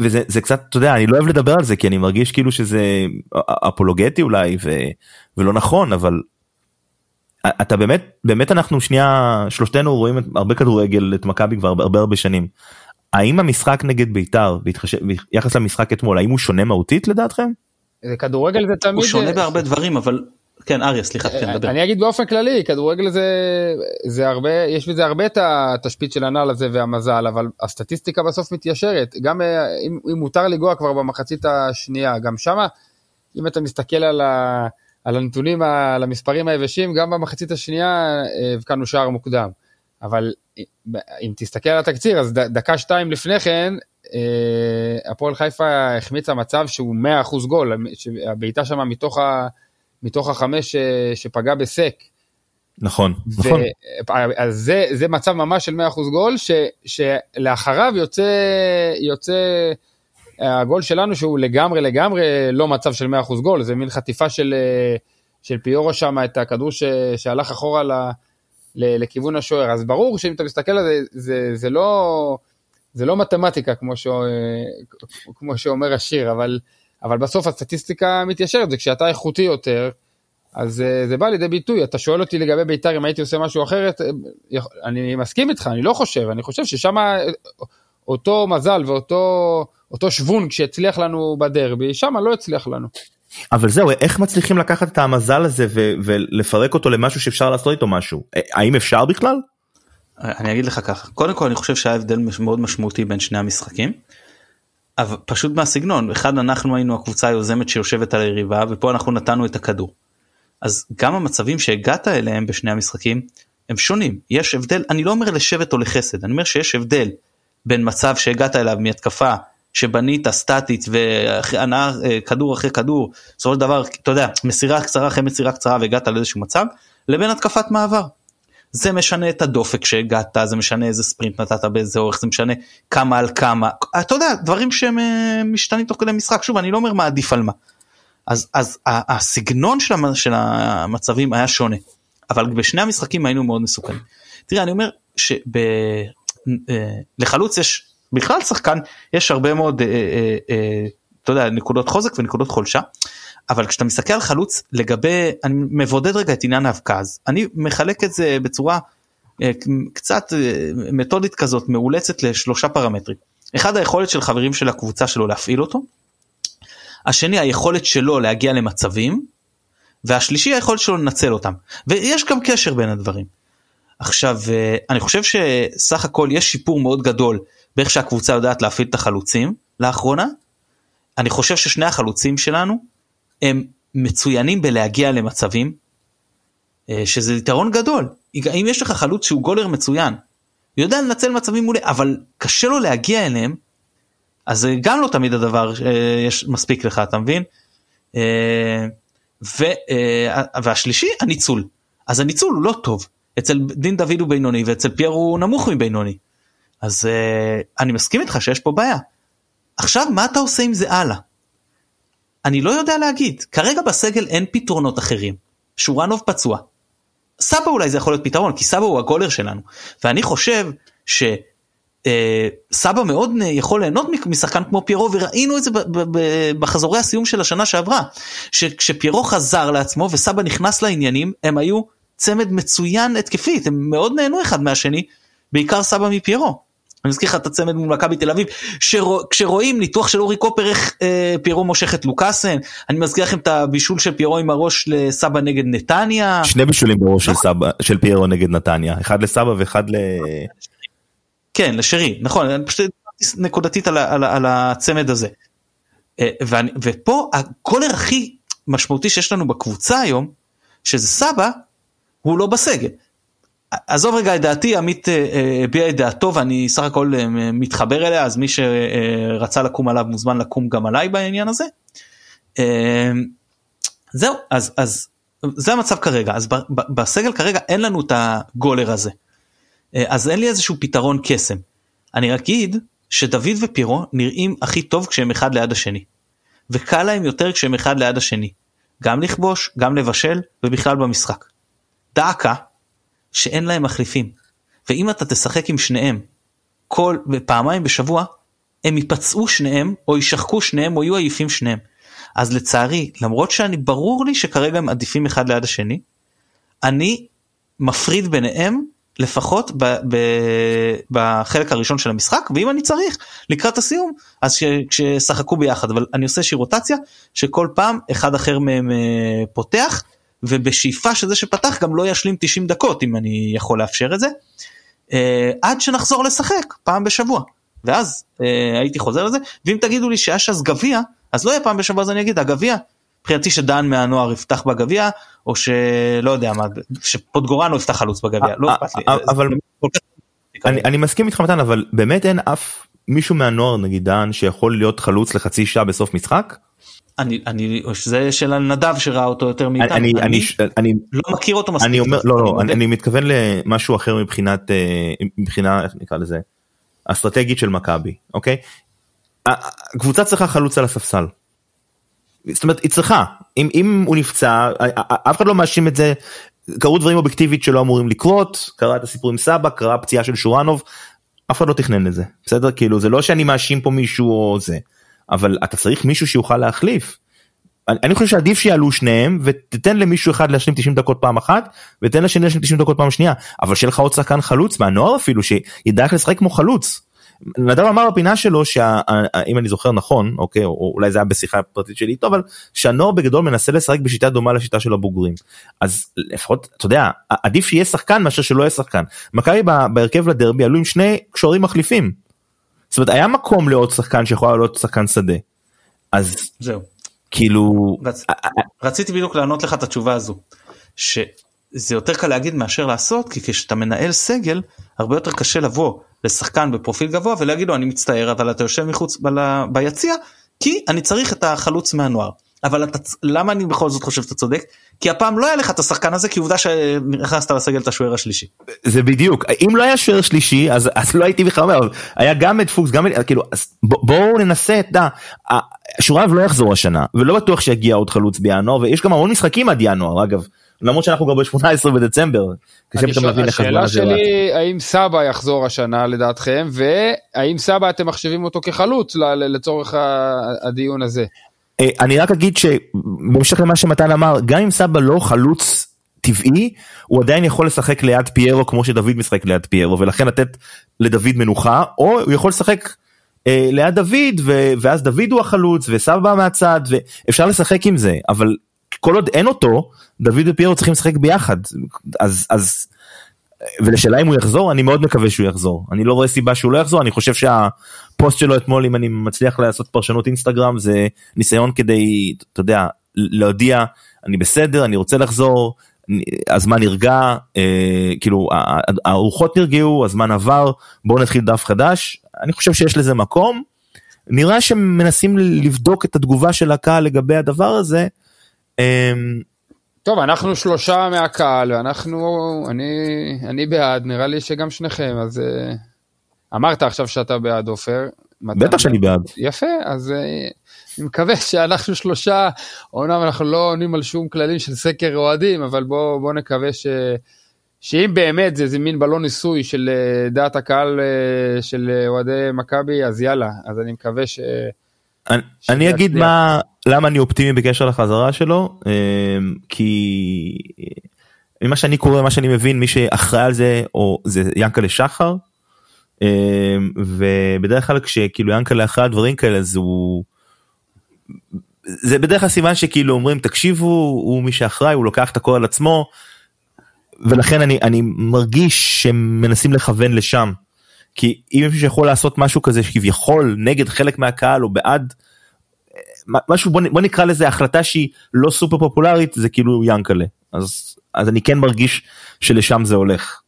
וזה, זה קצת, אתה יודע, אני לא אוהב לדבר על זה, כי אני מרגיש כאילו שזה אפולוגטי אולי, ו, ולא נכון, אבל אתה באמת, באמת אנחנו שנייה, שלושתנו רואים הרבה כדורגל, את מכבי כבר הרבה הרבה שנים. האם המשחק נגד ביתר, ביחס למשחק אתמול, האם הוא שונה מהותית לדעתכם? זה כדורגל זה תמיד... הוא שונה בהרבה דברים, אבל... כן, אריה, סליחה, כן, דבר. אני אגיד באופן כללי, כדורגל זה, זה הרבה, יש בזה הרבה את התשפיט של הנעל הזה והמזל, אבל הסטטיסטיקה בסוף מתיישרת. גם אם, אם מותר לגוע כבר במחצית השנייה, גם שמה, אם אתה מסתכל על ה... על הנתונים, על המספרים היבשים, גם במחצית השנייה הבקענו שער מוקדם. אבל אם תסתכל על התקציר, אז דקה שתיים לפני כן, הפועל חיפה החמיץ המצב שהוא מאה אחוז גול, שהבעיטה שמה מתוך, ה, מתוך החמש שפגע בסק. נכון, ו- נכון. אז זה, זה מצב ממש של מאה אחוז גול, ש, שלאחריו יוצא, יוצא הגול שלנו שהוא לגמרי לגמרי לא מצב של מאה אחוז גול, זה מין חטיפה של, של פיורו שם, את הכדור ש, שהלך אחורה ל, ל, לכיוון השוער, אז ברור שאם אתה מסתכל על זה, זה, זה, לא, זה לא מתמטיקה כמו, ש, כמו שאומר השיר, אבל, אבל בסוף הסטטיסטיקה מתיישרת, זה כשאתה איכותי יותר, אז זה בא לידי ביטוי, אתה שואל אותי לגבי ביתר אם הייתי עושה משהו אחרת, אני מסכים איתך, אני לא חושב, אני חושב ששם אותו מזל ואותו... אותו שבון כשהצליח לנו בדרבי, שם לא הצליח לנו. אבל זהו, איך מצליחים לקחת את המזל הזה ו- ולפרק אותו למשהו שאפשר לעשות איתו משהו? האם אפשר בכלל? אני אגיד לך ככה, קודם כל אני חושב שההבדל מאוד משמעותי בין שני המשחקים, אבל פשוט מהסגנון, אחד אנחנו היינו הקבוצה היוזמת שיושבת על היריבה, ופה אנחנו נתנו את הכדור. אז גם המצבים שהגעת אליהם בשני המשחקים, הם שונים, יש הבדל, אני לא אומר לשבט או לחסד, אני אומר שיש הבדל בין מצב שהגעת אליו מהתקפה, שבנית סטטית והנאה כדור אחרי כדור, בסופו של דבר, אתה יודע, מסירה קצרה אחרי מסירה קצרה, והגעת לאיזשהו מצב, לבין התקפת מעבר. זה משנה את הדופק שהגעת, זה משנה איזה ספרינט נתת באיזה אורך, זה משנה כמה על כמה, אתה יודע, דברים שמשתנים תוך כדי משחק, שוב, אני לא אומר מה עדיף על מה. אז, אז הסגנון של המצבים היה שונה, אבל בשני המשחקים היינו מאוד מסוכנים. תראה, אני אומר שלחלוץ יש בכלל שחקן, יש הרבה מאוד, אה, אה, אה, אתה יודע, נקודות חוזק ונקודות חולשה, אבל כשאתה מסתכל על חלוץ, לגבי, אני מבודד רגע את עניין ההבקז, אני מחלק את זה בצורה אה, קצת אה, מתודית כזאת, מאולצת לשלושה פרמטרים. אחד, היכולת של חברים של הקבוצה שלו להפעיל אותו, השני, היכולת שלו להגיע למצבים, והשלישי, היכולת שלו לנצל אותם. ויש גם קשר בין הדברים. עכשיו, אה, אני חושב שסך הכל יש שיפור מאוד גדול, באיך שהקבוצה יודעת להפעיל את החלוצים, לאחרונה, אני חושב ששני החלוצים שלנו, הם מצוינים בלהגיע למצבים, שזה יתרון גדול, אם יש לך חלוץ שהוא גולר מצוין, יודע לנצל מצבים מולי, אבל קשה לו להגיע אליהם, אז גם לא תמיד הדבר, יש מספיק לך, אתה מבין? והשלישי, הניצול, אז הניצול הוא לא טוב, אצל דין דוד הוא בינוני, ואצל פייר הוא נמוך מבינוני, אז euh, אני מסכים איתך שיש פה בעיה. עכשיו, מה אתה עושה עם זה הלאה? אני לא יודע להגיד. כרגע בסגל אין פתרונות אחרים. שורנוב פצוע. סבא אולי זה יכול להיות פתרון, כי סבא הוא הגולר שלנו. ואני חושב שסבא אה, מאוד יכול ליהנות משחקן כמו פיירו, וראינו את זה ב- ב- ב- בחזורי הסיום של השנה שעברה. שכשפיירו חזר לעצמו וסבא נכנס לעניינים, הם היו צמד מצוין התקפית. הם מאוד נהנו אחד מהשני, בעיקר סבא מפיירו. אני מזכיר לך את הצמד מול מכבי תל אביב, כשרואים ניתוח של אורי קופר, איך פיירו מושך את לוקאסן, אני מזכיר לכם את הבישול של פיירו עם הראש לסבא נגד נתניה. שני בישולים בראש של פיירו נגד נתניה, אחד לסבא ואחד ל... כן, לשרי, נכון, אני פשוט נקודתית על, על, על הצמד הזה. ואני, ופה הקולר הכי משמעותי שיש לנו בקבוצה היום, שזה סבא, הוא לא בסגל. עזוב רגע את דעתי, עמית הביע את דעתו, ואני סך הכל מתחבר אליה, אז מי שרצה לקום עליו מוזמן לקום גם עליי בעניין הזה. זהו, אז, אז זה המצב כרגע, אז בסגל כרגע אין לנו את הגולר הזה. אז אין לי איזשהו פתרון קסם. אני רק אגיד שדוד ופירו נראים הכי טוב כשהם אחד ליד השני. וקל להם יותר כשהם אחד ליד השני. גם לכבוש, גם לבשל, ובכלל במשחק. דאקה, שאין להם מחליפים. ואם אתה תשחק עם שניהם, כל פעמיים בשבוע, הם ייפצעו שניהם, או יישחקו שניהם, או יהיו עייפים שניהם. אז לצערי, למרות שאני ברור לי שכרגע הם עדיפים אחד ליד השני, אני מפריד ביניהם, לפחות ב- ב- בחלק הראשון של המשחק, ואם אני צריך לקראת הסיום, אז ש- כששחקו ביחד, אבל אני עושה איזושהי רוטציה, שכל פעם אחד אחר מהם פותח, ובשאיפה שזה שפתח גם לא ישלים תשעים דקות, אם אני יכול לאפשר את זה, עד שנחזור לשחק פעם בשבוע, ואז הייתי חוזר לזה, ואם תגידו לי שיש אז גביה, אז לא יהיה פעם בשבוע, אז אני אגיד, הגביה, מבחינתי שדן מהנוער יפתח בגביה, או שלא יודע מה, שפודגורנו יפתח חלוץ בגביה, לא אכפת לי. אבל אני מסכים איתך מתן, אבל באמת אין אף מישהו מהנוער, נגיד דן, שיכול להיות חלוץ לחצי שעה בסוף משחק? אני, אני, זה של הנדב שראה אותו יותר מאיתנו, אני, אני, אני, אני לא מכיר אותו מספיק. אני אומר, לא, לא, אני, אני מתכוון למשהו אחר מבחינת, מבחינה, איך נקרא לזה, אסטרטגית של מכבי, אוקיי? הקבוצה צריכה חלוץ על הספסל. זאת אומרת, היא צריכה. אם, אם הוא נפצע, אף אחד לא מאשים את זה, קראו דברים אובייקטיבית שלא אמורים לקרות, קרא את הסיפור עם סבא, קרא פציעה של שורנוב, אף אחד לא תכנן לזה. בסדר? כאילו, זה לא שאני מאשים פה מישהו או זה. אבל אתה צריך מישהו שיוכל להחליף. אני, אני חושב שעדיף שיעלו שניהם, ותתן למישהו אחד להשלים תשעים דקות פעם אחת, ותן לשני להשלים תשעים דקות פעם שנייה, אבל שיהיה לך עוד שחקן חלוץ, מהנוער אפילו, שידע לשחק כמו חלוץ. נדב אמר בפינה שלו, אם אני זוכר נכון, אוקיי, או אולי זה היה בשיחה פרטית שלי, טוב, אבל שהנוער בגדול מנסה לשחק בשיטה דומה לשיטה של הבוגרים. אז לפחות, אתה יודע, עדיף שיהיה שחקן מאשר שלא יהיה שחקן. מכבי בהרכב לדרבי עלו עם שני קשורים מחליפים. זאת אומרת, היה מקום לעוד שחקן שיכול לעלות שחקן שדה. אז זהו. כאילו... רצ... רציתי בדיוק לענות לך את התשובה הזו, שזה יותר קל להגיד מאשר לעשות, כי כשאתה מנהל סגל, הרבה יותר קשה לבוא לשחקן בפרופיל גבוה, ולהגיד לו, אני מצטער, אבל אתה יושב מחוץ ב... ביציע, כי אני צריך את החלוץ מהנוער. אבל אתה... למה אני בכל זאת חושב שאתה צודק? כי הפעם לא היה לך את השחקן הזה, כי עובדה שנכנסת לסגל את השוער השלישי. זה בדיוק, אם לא היה שוער שלישי, אז, אז לא הייתי בכלל אומר, היה גם את פוקס, גם את, כאילו, בואו ננסה, דה, השורב לא יחזור השנה, ולא בטוח שיגיע עוד חלוץ בינואר, ויש גם המון משחקים עד ינואר, אגב, למרות שאנחנו גם ב-שמונה עשרה בדצמבר, השאלה שלי, האם סבא יחזור השנה לדעתכם, והאם סבא אתם מחשבים אותו כחלוץ, לצורך הדיון הזה? אני רק אגיד שבמשך למה שמתן אמר, גם אם סבא לא חלוץ טבעי, הוא עדיין יכול לשחק ליד פיירו, כמו שדוד משחק ליד פיירו, ולכן לתת לדוד מנוחה, או הוא יכול לשחק אה, ליד דוד, ו- ואז דוד הוא החלוץ, וסבא מהצד, ואפשר לשחק עם זה, אבל כל עוד אין אותו, דוד ופיירו צריכים לשחק ביחד, אז, אז... ולשאלה אם הוא יחזור, אני מאוד מקווה שהוא יחזור, אני לא רואה סיבה שהוא לא יחזור, אני חושב שהפוסט שלו אתמול, אם אני מצליח לעשות פרשנות אינסטגרם, זה ניסיון כדי, אתה יודע, להודיע, אני בסדר, אני רוצה לחזור, הזמן נרגע, אה, כאילו, הרוחות נרגעו, הזמן עבר, בואו נתחיל דף חדש, אני חושב שיש לזה מקום, נראה שמנסים לבדוק את התגובה של הקהל לגבי הדבר הזה, אה, טוב, אנחנו שלושה מהקהל, ואנחנו, אני, אני בעד, נראה לי שגם שניכם, אז אמרת עכשיו שאתה בעד, אופר. בטח שאני בעד. יפה, אז אני מקווה שאנחנו שלושה, אומנם אנחנו לא עונים על שום כללים של סקר אוהדים, אבל בוא, בוא נקווה ש, שאם באמת זה, זה מין בלון ניסוי של דעת הקהל של אוהדי מכבי, אז יאללה, אז אני מקווה ש... אני אגיד מה, למה אני אופטימי בקשר לחזרה שלו, כי ממה שאני קורא, מה שאני מבין, מי שאחראי על זה, או זה ינקלה שחר, ובדרך כלל כשכאילו ינקלה אחראי על דברים כאלה, אז הוא, זה בדרך כלל סימן שכאילו אומרים, תקשיבו, הוא מי שאחראי, הוא לוקח את הכל על עצמו, ולכן אני, אני מרגיש שמנסים לכוון לשם, כי אם מישהו יכול לעשות משהו כזה שכביכול נגד חלק מהקהל או בעד משהו, בוא, בוא נקרא לזה החלטה שהיא לא סופר פופולרית, זה כאילו ינקלה. אז, אז אני כן מרגיש שלשם זה הולך.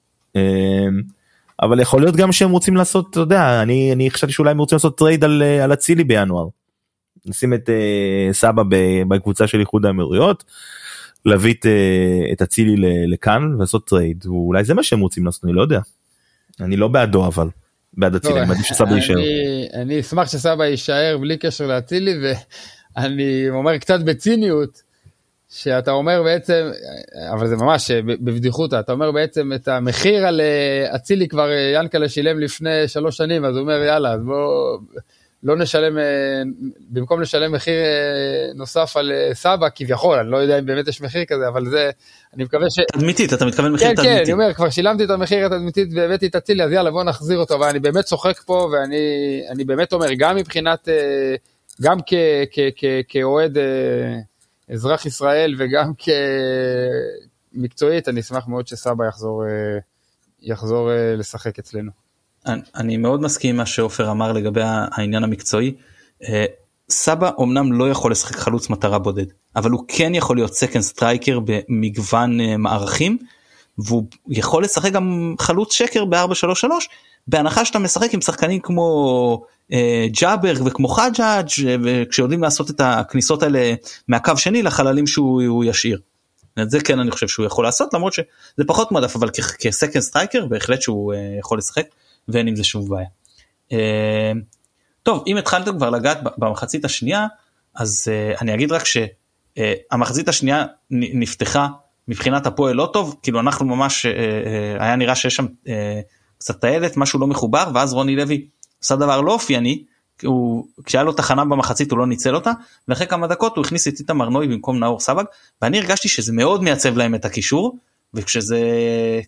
אבל יכול להיות גם שהם רוצים לעשות, אתה יודע, אני, אני חשבתי שאולי הם רוצים לעשות טרייד על, על הצילי בינואר. נשים את uh, סבא בקבוצה של איחוד האמירויות, להביא את, uh, את הצילי לכאן ועשות טרייד. ואולי זה מה שהם רוצים לעשות, אני לא יודע. אני לא בעדו אבל. בעד הצילי, אני מדהים שסבא יישאר. אני אשמח שסבא יישאר בלי קשר להצילי, ואני אומר קצת בציניות, שאתה אומר בעצם, אבל זה ממש בבדיחותה, אתה אומר בעצם את המחיר על הצילי כבר ינקלה שילם לפני שלוש שנים, אז הוא אומר יאללה, אז בוא לא נשלם, במקום לשלם מחיר נוסף על סבא, כביכול, אני לא יודע אם באמת יש מחיר כזה, אבל זה, אני מקווה ש... תדמיתית, אתה מתכוון מחיר תדמיתית. כן, כן, אני אומר, כבר שילמתי את המחיר התדמיתית, והבאתי את הצילי, אז יאללה, בוא נחזיר אותו, ואני באמת שוחק פה, ואני באמת אומר, גם מבחינת, גם כאוהד אזרח ישראל, וגם כמקצועית, אני אשמח מאוד שסבא יחזור לשחק אצלנו. אני מאוד מסכים מה שאופר אמר לגבי העניין המקצועי. סבא אמנם לא יכול לשחק חלוץ מטרה בודד, אבל הוא כן יכול להיות סקנד סטרייקר במגוון מערכים, והוא יכול לשחק גם חלוץ שקר ב-ארבע שלוש שלוש, בהנחה שאתה משחק עם שחקנים כמו ג'אברג וכמו חג'אג' וכשיודעים לעשות את הכניסות האלה מהקו שני לחללים שהוא ישאיר. את זה כן אני חושב שהוא יכול לעשות, למרות שזה פחות מועדף, אבל כסקנד סטרייקר בהחלט שהוא יכול לשחק. ואין אם זה שוב בעיה. טוב, אם התחלת כבר לגעת במחצית השנייה, אז אני אגיד רק שהמחצית השנייה נפתחה מבחינת הפועל לא טוב, כאילו אנחנו ממש, היה נראה שיש שם קצת תעלת, משהו לא מחובר, ואז רוני לוי עושה דבר לא אופייני, כשהיה לו תחנה במחצית הוא לא ניצל אותה, ואחרי כמה דקות הוא הכניס את איתמר נוי במקום נאור סבג, ואני הרגשתי שזה מאוד מייצב להם את הקישור, וכשזה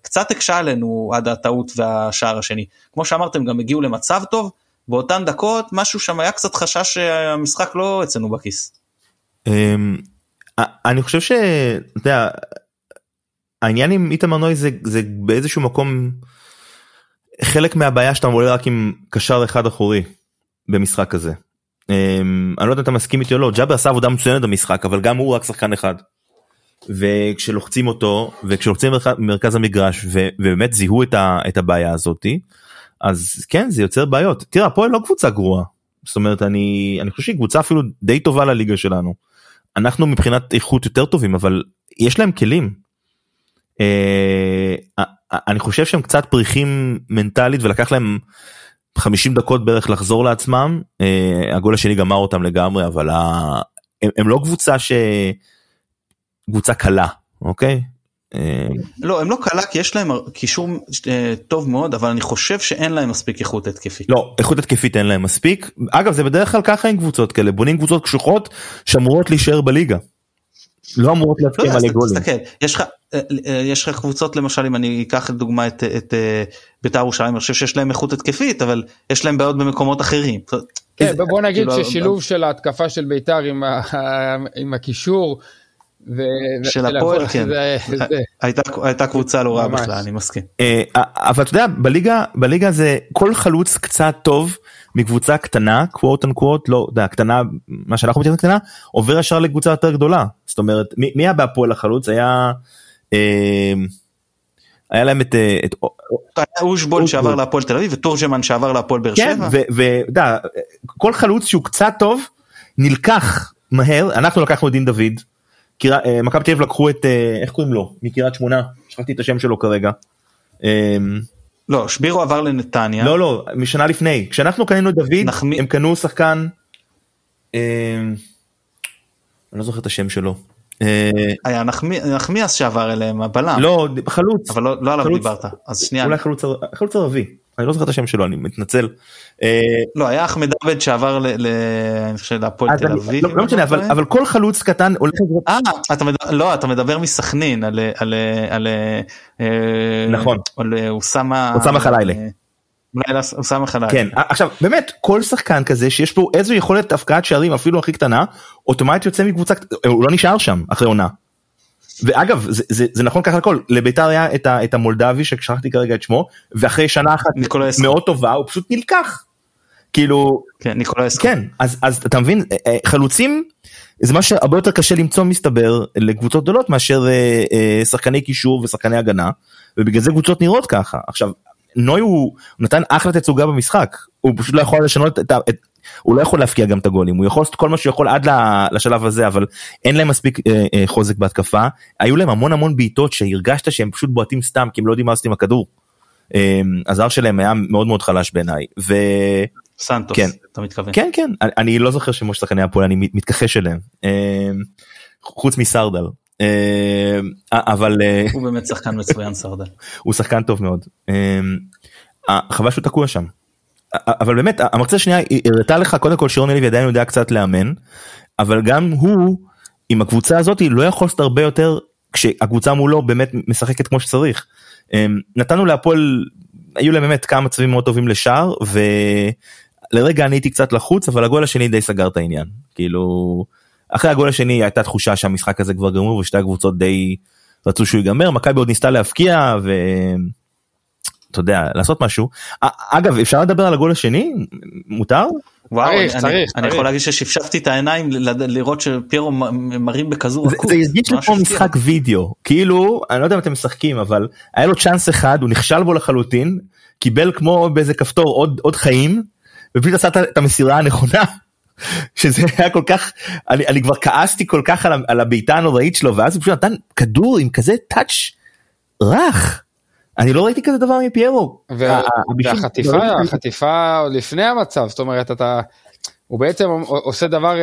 קצת הקשה עלינו עד הטעות והשער השני. כמו שאמרתם, גם הגיעו למצב טוב, באותן דקות, משהו שם היה קצת חשש שהמשחק לא אצלנו בכיס. אני חושב ש... אתה יודע, העניין עם איתמר נוי זה, זה באיזשהו מקום, חלק מהבעיה שאתה מולה רק עם קשר אחד אחורי במשחק הזה. אני לא יודע אם אתה מסכים איתי או לא, ג'אבר עשה עבודה מצוינת במשחק, אבל גם הוא רק שחקן אחד. וכשלוחצים אותו, וכשלוחצים מרכז המגרש, ובאמת זיהו את הבעיה הזאת, אז כן, זה יוצר בעיות. תראה, הפועל לא קבוצה גרועה. זאת אומרת, אני חושב שהיא קבוצה אפילו די טובה לליגה שלנו. אנחנו מבחינת איכות יותר טובים, אבל יש להם כלים. אני חושב שהם קצת פריחים מנטלית, ולקח להם חמישים דקות בערך לחזור לעצמם. הגול השני גמר אותם לגמרי, אבל הם לא קבוצה ש... קבוצה קלה, אוקיי? לא, הם לא קלה, כי יש להם קישור טוב מאוד, אבל אני חושב שאין להם מספיק איכות התקפית. לא, איכות התקפית אין להם מספיק. אגב, זה בדרך כלל ככה עם קבוצות כאלה, בונים קבוצות קשוחות שאמורות להישאר בליגה. לא אמורות להפכים על גולים. יש לך קבוצות, למשל, אם אני אקח לדוגמה את בית"ר ירושלים, אני חושב שיש להם איכות התקפית, אבל יש להם בעיות במקומות אחרים. כן, בוא נגיד ששילוב של ההתקפה של בית"ר עם הקישור של הפועל, כן, הייתה קבוצה לא רעה בכלל, אני מסכים. אבל אתה יודע, בליגה זה כל חלוץ קצת טוב מקבוצה קטנה, קוואט אנקוואט, לא יודע, קטנה, מה שאנחנו מתכוונים קטנה, עובר ישר לקבוצה יותר גדולה. זאת אומרת, מי היה בהפועל החלוץ? היה היה להם את אושבול שעבר להפועל תל אביב, וטורג'מן שעבר להפועל באר שבע. ודע, כל חלוץ שהוא קצת טוב, נלקח מהר, אנחנו לקחנו דין דוד, מכבי תל אביב לקחו את, איך קוראים לו? מקריית שמונה, שכחתי את השם שלו כרגע. לא, שבירו עבר לנתניה. לא, לא, משנה לפני. כשאנחנו קנינו דוד, הם קנו שחקן, אני לא זוכר את השם שלו. היה נחמיאס שעבר אליהם, הבלם. לא, חלוץ. אבל לא עליו דיברת. אז שנייה. אולי חלוץ ערבי. אני לא זוכר את השם שלו, אני מתנצל. לא, היה אחמד עבד שעבר להפועל תל אביב. לא משנה, אבל כל חלוץ קטן הולך... לא, אתה מדבר מסכנין על... נכון. על אוסמה... אוסמה חלילה. אוסמה חלילה. כן, עכשיו, באמת, כל שחקן כזה שיש פה איזו יכולת הפקעת שערים, אפילו הכי קטנה, אוטומטית יוצא מקבוצה, הוא לא נשאר שם אחרי עונה. ואגב, זה, זה, זה נכון ככה לכל, לביתר היה את, ה, את המולדבי, ששכחתי כרגע את שמו, ואחרי שנה אחת מאוד טובה, הוא פשוט נלקח. כאילו, כן, ניקולאס. כן, אז, אז אתה מבין, חלוצים, זה מה שהרבה יותר קשה למצוא מסתבר לקבוצות גדולות, מאשר אה, אה, שחקני קישור ושחקני הגנה, ובגלל זה קבוצות נראות ככה. עכשיו, נוי הוא נתן אחלה תצוגה במשחק, הוא פשוט לא יכול לשנות את, את, הוא לא יכול להפקיע גם את הגולים, הוא יכול לעשות כל מה שהוא יכול עד לשלב הזה, אבל אין להם מספיק אה, אה, חוזק בהתקפה, היו להם המון המון בעיטות שהרגשת שהם פשוט בועטים סתם, כי הם לא יודעים מה לעשות עם הכדור, אה, הזר שלהם היה מאוד מאוד חלש בעיניי, ו... סנטוס, כן, אתה מתכוון. כן, כן, אני, אני לא זוכר שמוש שחקני הפועל, אני מתכחש אליהם, אה, חוץ מסרדל, אה, אבל... הוא באמת שחקן מצוין סרדל. הוא שחקן טוב מאוד, אה, חבל שהוא תקוע שם, אבל באמת, המרצה השנייה, הראתה לך קודם כל שירון אליב עדיין יודע קצת לאמן, אבל גם הוא, עם הקבוצה הזאת, לא יכול לעשות הרבה יותר, כשהקבוצה מולו באמת משחקת כמו שצריך. אה, נתנו להפועל, היו להם באמת כמה מצבים מאוד טובים לשער, ו... לרגע אני הייתי קצת לחוץ, אבל הגול השני די סגר את העניין. כאילו, אחרי הגול השני הייתה תחושה שהמשחק הזה כבר גמור, ושתי הקבוצות די רצו שהוא ייגמר, מכבי עוד ניסתה להפקיע, ו... אתה יודע, לעשות משהו. אגב, אפשר לדבר על הגול השני? מותר? וואו, אני יכול להגיד ששפשפתי את העיניים לראות שפיירו מרים בכזו רכות. זה יזגיש לי פה משחק וידאו, כאילו, אני לא יודע אם אתם משחקים, אבל היה לו צ'אנס אחד, הוא נכשל בו לחלוטין, קיבל כמו באיזה כפתור עוד חיים, ופשוט עשה את המסירה הנכונה, שזה היה כל כך, אני, אני כבר כעסתי כל כך על, על הביתה הנוראית שלו, ואז הוא פשוט נתן כדור עם כזה טאץ' רך, אני לא ראיתי כזה דבר מפיירו. והחטיפה, החטיפה עוד לפני המצב, זאת אומרת, אתה, הוא בעצם עושה דבר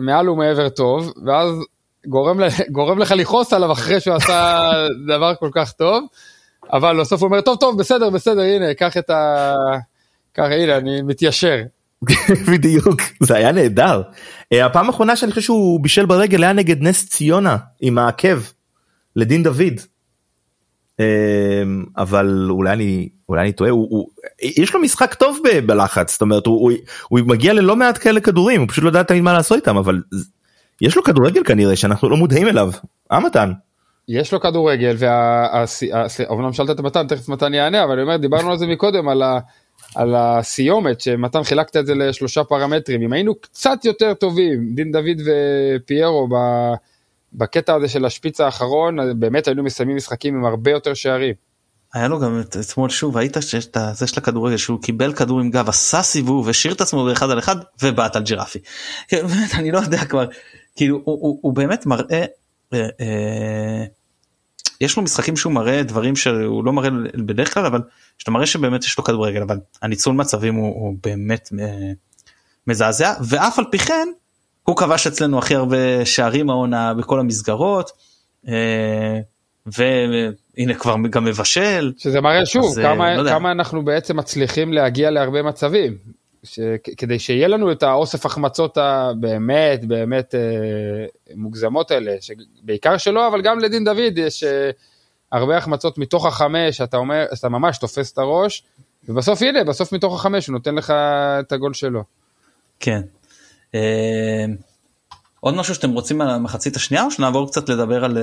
מעל ומעבר טוב, ואז גורם, גורם לך לכעוס עליו אחרי שהוא עשה דבר כל כך טוב, אבל לסוף הוא אומר, טוב, טוב, בסדר, בסדר, הנה, קח את ה... ככה, הנה, אני מתיישר. בדיוק, זה היה נהדר. הפעם האחרונה שאני חושב שהוא בישל ברגל, היה נגד נס ציונה, עם העקב, לדין דוד. אבל אולי אני, אולי אני טועה, יש לו משחק טוב בלחץ, זאת אומרת, הוא מגיע ללא מעט כאלה כדורים, הוא פשוט לא יודע תמיד מה לעשות איתם, אבל יש לו כדורגל כנראה, שאנחנו לא מודעים אליו. אה, מתן? יש לו כדורגל, ואומנם שאלת את מתן, תכף מתן יענה, אבל אני אומר, דיברנו על זה מקודם, על ה... על הסיומת, שמתן חילקת את זה לשלושה פרמטרים, אם היינו קצת יותר טובים, דין דוד ופיירו, בקטע הזה של השפיץ האחרון, באמת היינו מסיימים משחקים עם הרבה יותר שערים. היה לו גם אתמול שוב, היית שזה של הכדורגל, שהוא קיבל כדור עם גב, עשה סיבוב, השאיר את עצמו באחד על אחד, ובאת על ג'ירפי. באמת, אני לא יודע כבר, כאילו, הוא באמת מראה, יש לו משחקים שהוא מראה דברים שהוא לא מראה בדרך כלל, אבל שאתה מראה שבאמת יש לו כדורגל, אבל הניצול מצבים הוא, הוא באמת מזעזע, ואף על פי כן, הוא כבש אצלנו הכי הרבה שערים העונה בכל המסגרות, והנה כבר גם מבשל. שזה מראה שוב, כמה, לא כמה אנחנו בעצם מצליחים להגיע להרבה מצבים, ש... כדי שיהיה לנו את האוסף החמצות הבאמת, באמת מוגזמות האלה, בעיקר שלו, אבל גם לדין דוד יש... הרבה החמצות מתוך החמש, אתה אומר, אתה ממש תופס את הראש, ובסוף הנה, בסוף מתוך החמש, הוא נותן לך את הגול שלו. כן. עוד משהו שאתם רוצים על המחצית השנייה, או שנעבור קצת לדבר על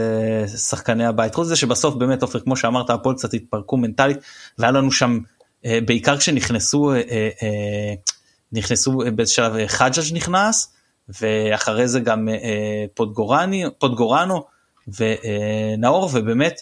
שחקני הבית, חוץ זה שבסוף באמת, אופר, כמו שאמרת, הפועל קצת התפרקו מנטלית, והיה לנו שם, בעיקר כשנכנסו, נכנסו בשלב חג'ג' נכנס, ואחרי זה גם פוטגורנו, ונאור, ובאמת,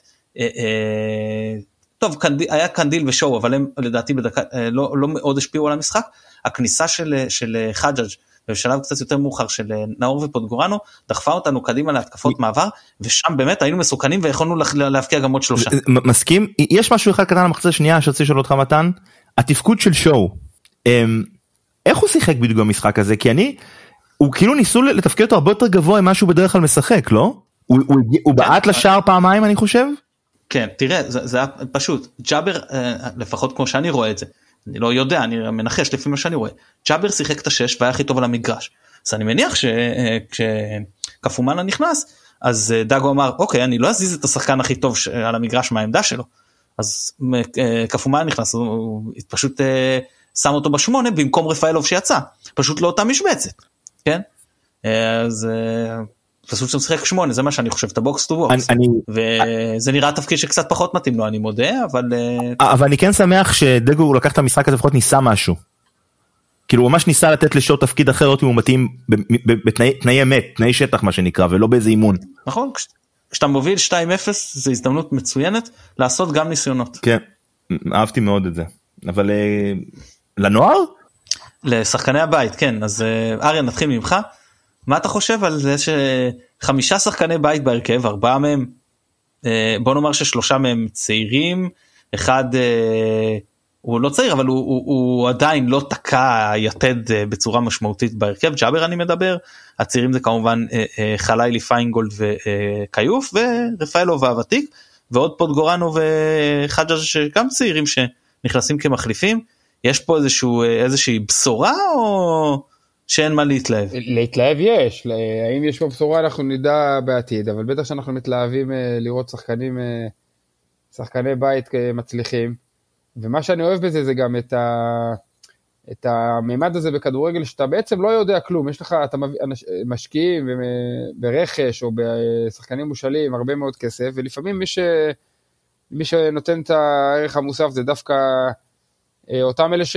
טוב, היה קנדיל ושואו, אבל הם לדעתי בדקה, לא מאוד השפיעו על המשחק, הכניסה של חג'ג' ובשלב קצת יותר מאוחר של נאור ופוטגורנו, דחפה אותנו קדימה להתקפות מעבר, ושם באמת היינו מסוכנים, ויכולנו להפקיע גם עוד שלושה. מסכים? יש משהו אחד קטן למחצית השנייה, שרציתי לשאול אותך מתן, התפקוד של שואו, איך הוא שיחק בדיוק במשחק הזה? כי אני, הוא כאילו ניסו לתפקיד אותו הרבה יותר גבוה, עם משהו בדרך כלל משחק, לא? הוא בעט לשער פעמיים אני חושב? כן, תראה, זה היה פשוט, ג'אבר, לפחות כמו שאני רואה את זה, אני לא יודע, אני מנחש לפי מה שאני רואה, ג'אבר שיחק את השש והיה הכי טוב על המגרש, אז אני מניח שכשקפומנה נכנס, אז דגו אמר, אוקיי, אני לא אזיז את השחקן הכי טוב על המגרש מהעמדה שלו, אז קפומנה נכנס, הוא פשוט שם אותו בשמונה, במקום רפאלוב שיצא, פשוט לא אותה משבצת, כן? אז... פשוט שמשחק שמונה, זה מה שאני חושב, את הבוקס טו בוקס, וזה נראה תפקיד שקצת פחות מתאים לו, אני מודה, אבל... אבל אני כן שמח שדגור לקח את המשחק הזה, לפחות ניסה משהו, כאילו הוא ממש ניסה לתת לשור תפקיד אחר, אם הוא מתאים בתנאי אמת, תנאי שטח מה שנקרא, ולא באיזה אימון. נכון, כשאתה מוביל שתיים אפס, זו הזדמנות מצוינת, לעשות גם ניסיונות. כן, אהבתי מאוד את זה, אבל לנוער? לשחקני הבית, כן, אז אריאן, נתחיל ממך. מה אתה חושב על זה שחמישה שחקני בית בהרכב, ארבעה מהם, בוא נאמר ששלושה מהם צעירים, אחד הוא לא צעיר, אבל הוא, הוא, הוא עדיין לא תקע יתד בצורה משמעותית בהרכב, ג'אבר אני מדבר, הצעירים זה כמובן חליילי, פיינגולד וקיוף, ורפאלו והוותיק, ועוד פוטגורנו וחג'ה שגם צעירים שנכנסים כמחליפים, יש פה איזשהו, איזושהי בשורה או... שאין מה להתלהב. להתלהב יש, האם יש פה בשורה אנחנו נדע בעתיד, אבל בטח שאנחנו מתלהבים לראות שחקנים, שחקני בית מצליחים, ומה שאני אוהב בזה זה גם את, ה, את המימד הזה בכדורגל, שאתה בעצם לא יודע כלום, יש לך, אתה משקיעים ברכש או בשחקנים מושלים, הרבה מאוד כסף, ולפעמים מי, ש, מי שנותן את הערך המוסף זה דווקא אותם אלה ש...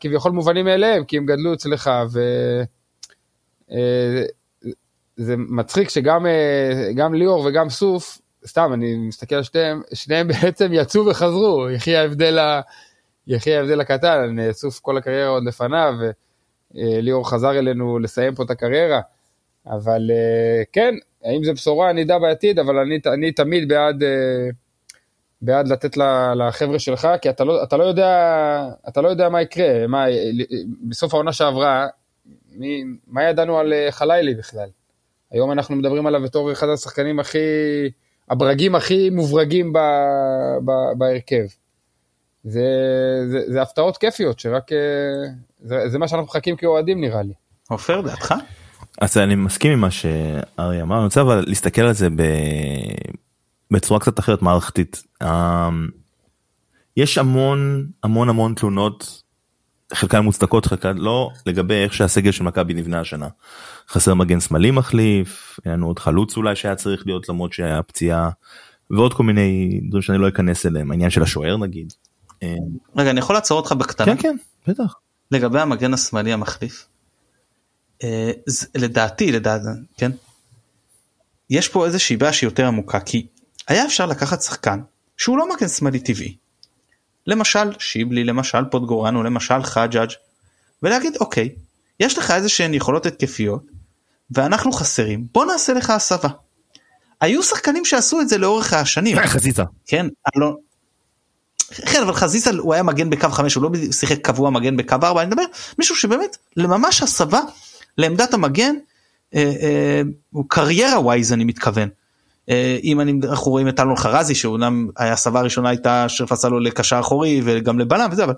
כביכול מובנים מאליהם, כי הם גדלו אצלך, וזה מצחיק שגם גם ליאור וגם סוף, סתם אני מסתכל על שניהם, שניהם בעצם יצאו וחזרו, יחי ההבדל, יחי ההבדל הקטן, סוף כל הקריירה עוד לפניו, ליאור חזר אלינו לסיים פה את הקריירה, אבל כן, האם זה בשורה, אני יודע בעתיד, אבל אני, אני תמיד בעד... בעד לתת לחבר'ה שלך, כי אתה לא, אתה לא יודע, אתה לא יודע מה יקרה, מה, בסוף העונה שעברה, מי, מה ידענו על חליילי בכלל? היום אנחנו מדברים עליו בתור אחד השחקנים הכי, הברגים הכי מוברגים ב, ב, בהרכב. זה, זה, זה הפתעות כיפיות, שרק, זה, זה מה שאנחנו מחכים כאוהדים נראה לי. עופר, דעתך? אז אני מסכים עם מה שארי אמר, אני רוצה אבל להסתכל על זה ב... בצורה קצת אחרת מערכתית. יש המון המון המון תלונות, חלקן מוצדקות חלקן לא, לגבי איך שהסגל של מכבי נבנה השנה. חסר מגן שמאלי מחליף, היה לנו עוד חלוץ אולי שהיה צריך להיות למרות שהיה פציעה, ועוד כל מיני דברים שאני לא אכנס אליהם, העניין של השוער נגיד. רגע, אני יכול לעצור אותך בקטנה? כן, כן, בטח. לגבי המגן השמאלי המחליף, לדעתי, לדעת, כן? יש פה איזושהי בעיה שהיא יותר עמוקה, כי היה אפשר לקחת שחקן שהוא לא מגן שמאלי טבעי, למשל שיבלי, למשל פוטגורנו, למשל חג'אג', ולהגיד אוקיי, יש לך איזושהי יכולות התקפיות, ואנחנו חסרים, בוא נעשה לך הסבה. היו שחקנים שעשו את זה לאורך השנים. חזיזה. כן, אלון... כן, אבל חזיזה הוא היה מגן בקו חמש, הוא לא שיחק קבוע מגן בקו ארבע, אני מדבר, מישהו שבאמת לממש הסבה לעמדת המגן, הוא קריירה ווייז אני מתכוון, אם אנחנו רואים את אלון חרזי שאומנם הסבה הראשונה הייתה שפסה לו לקשר אחורי וגם לבלם וזה, אבל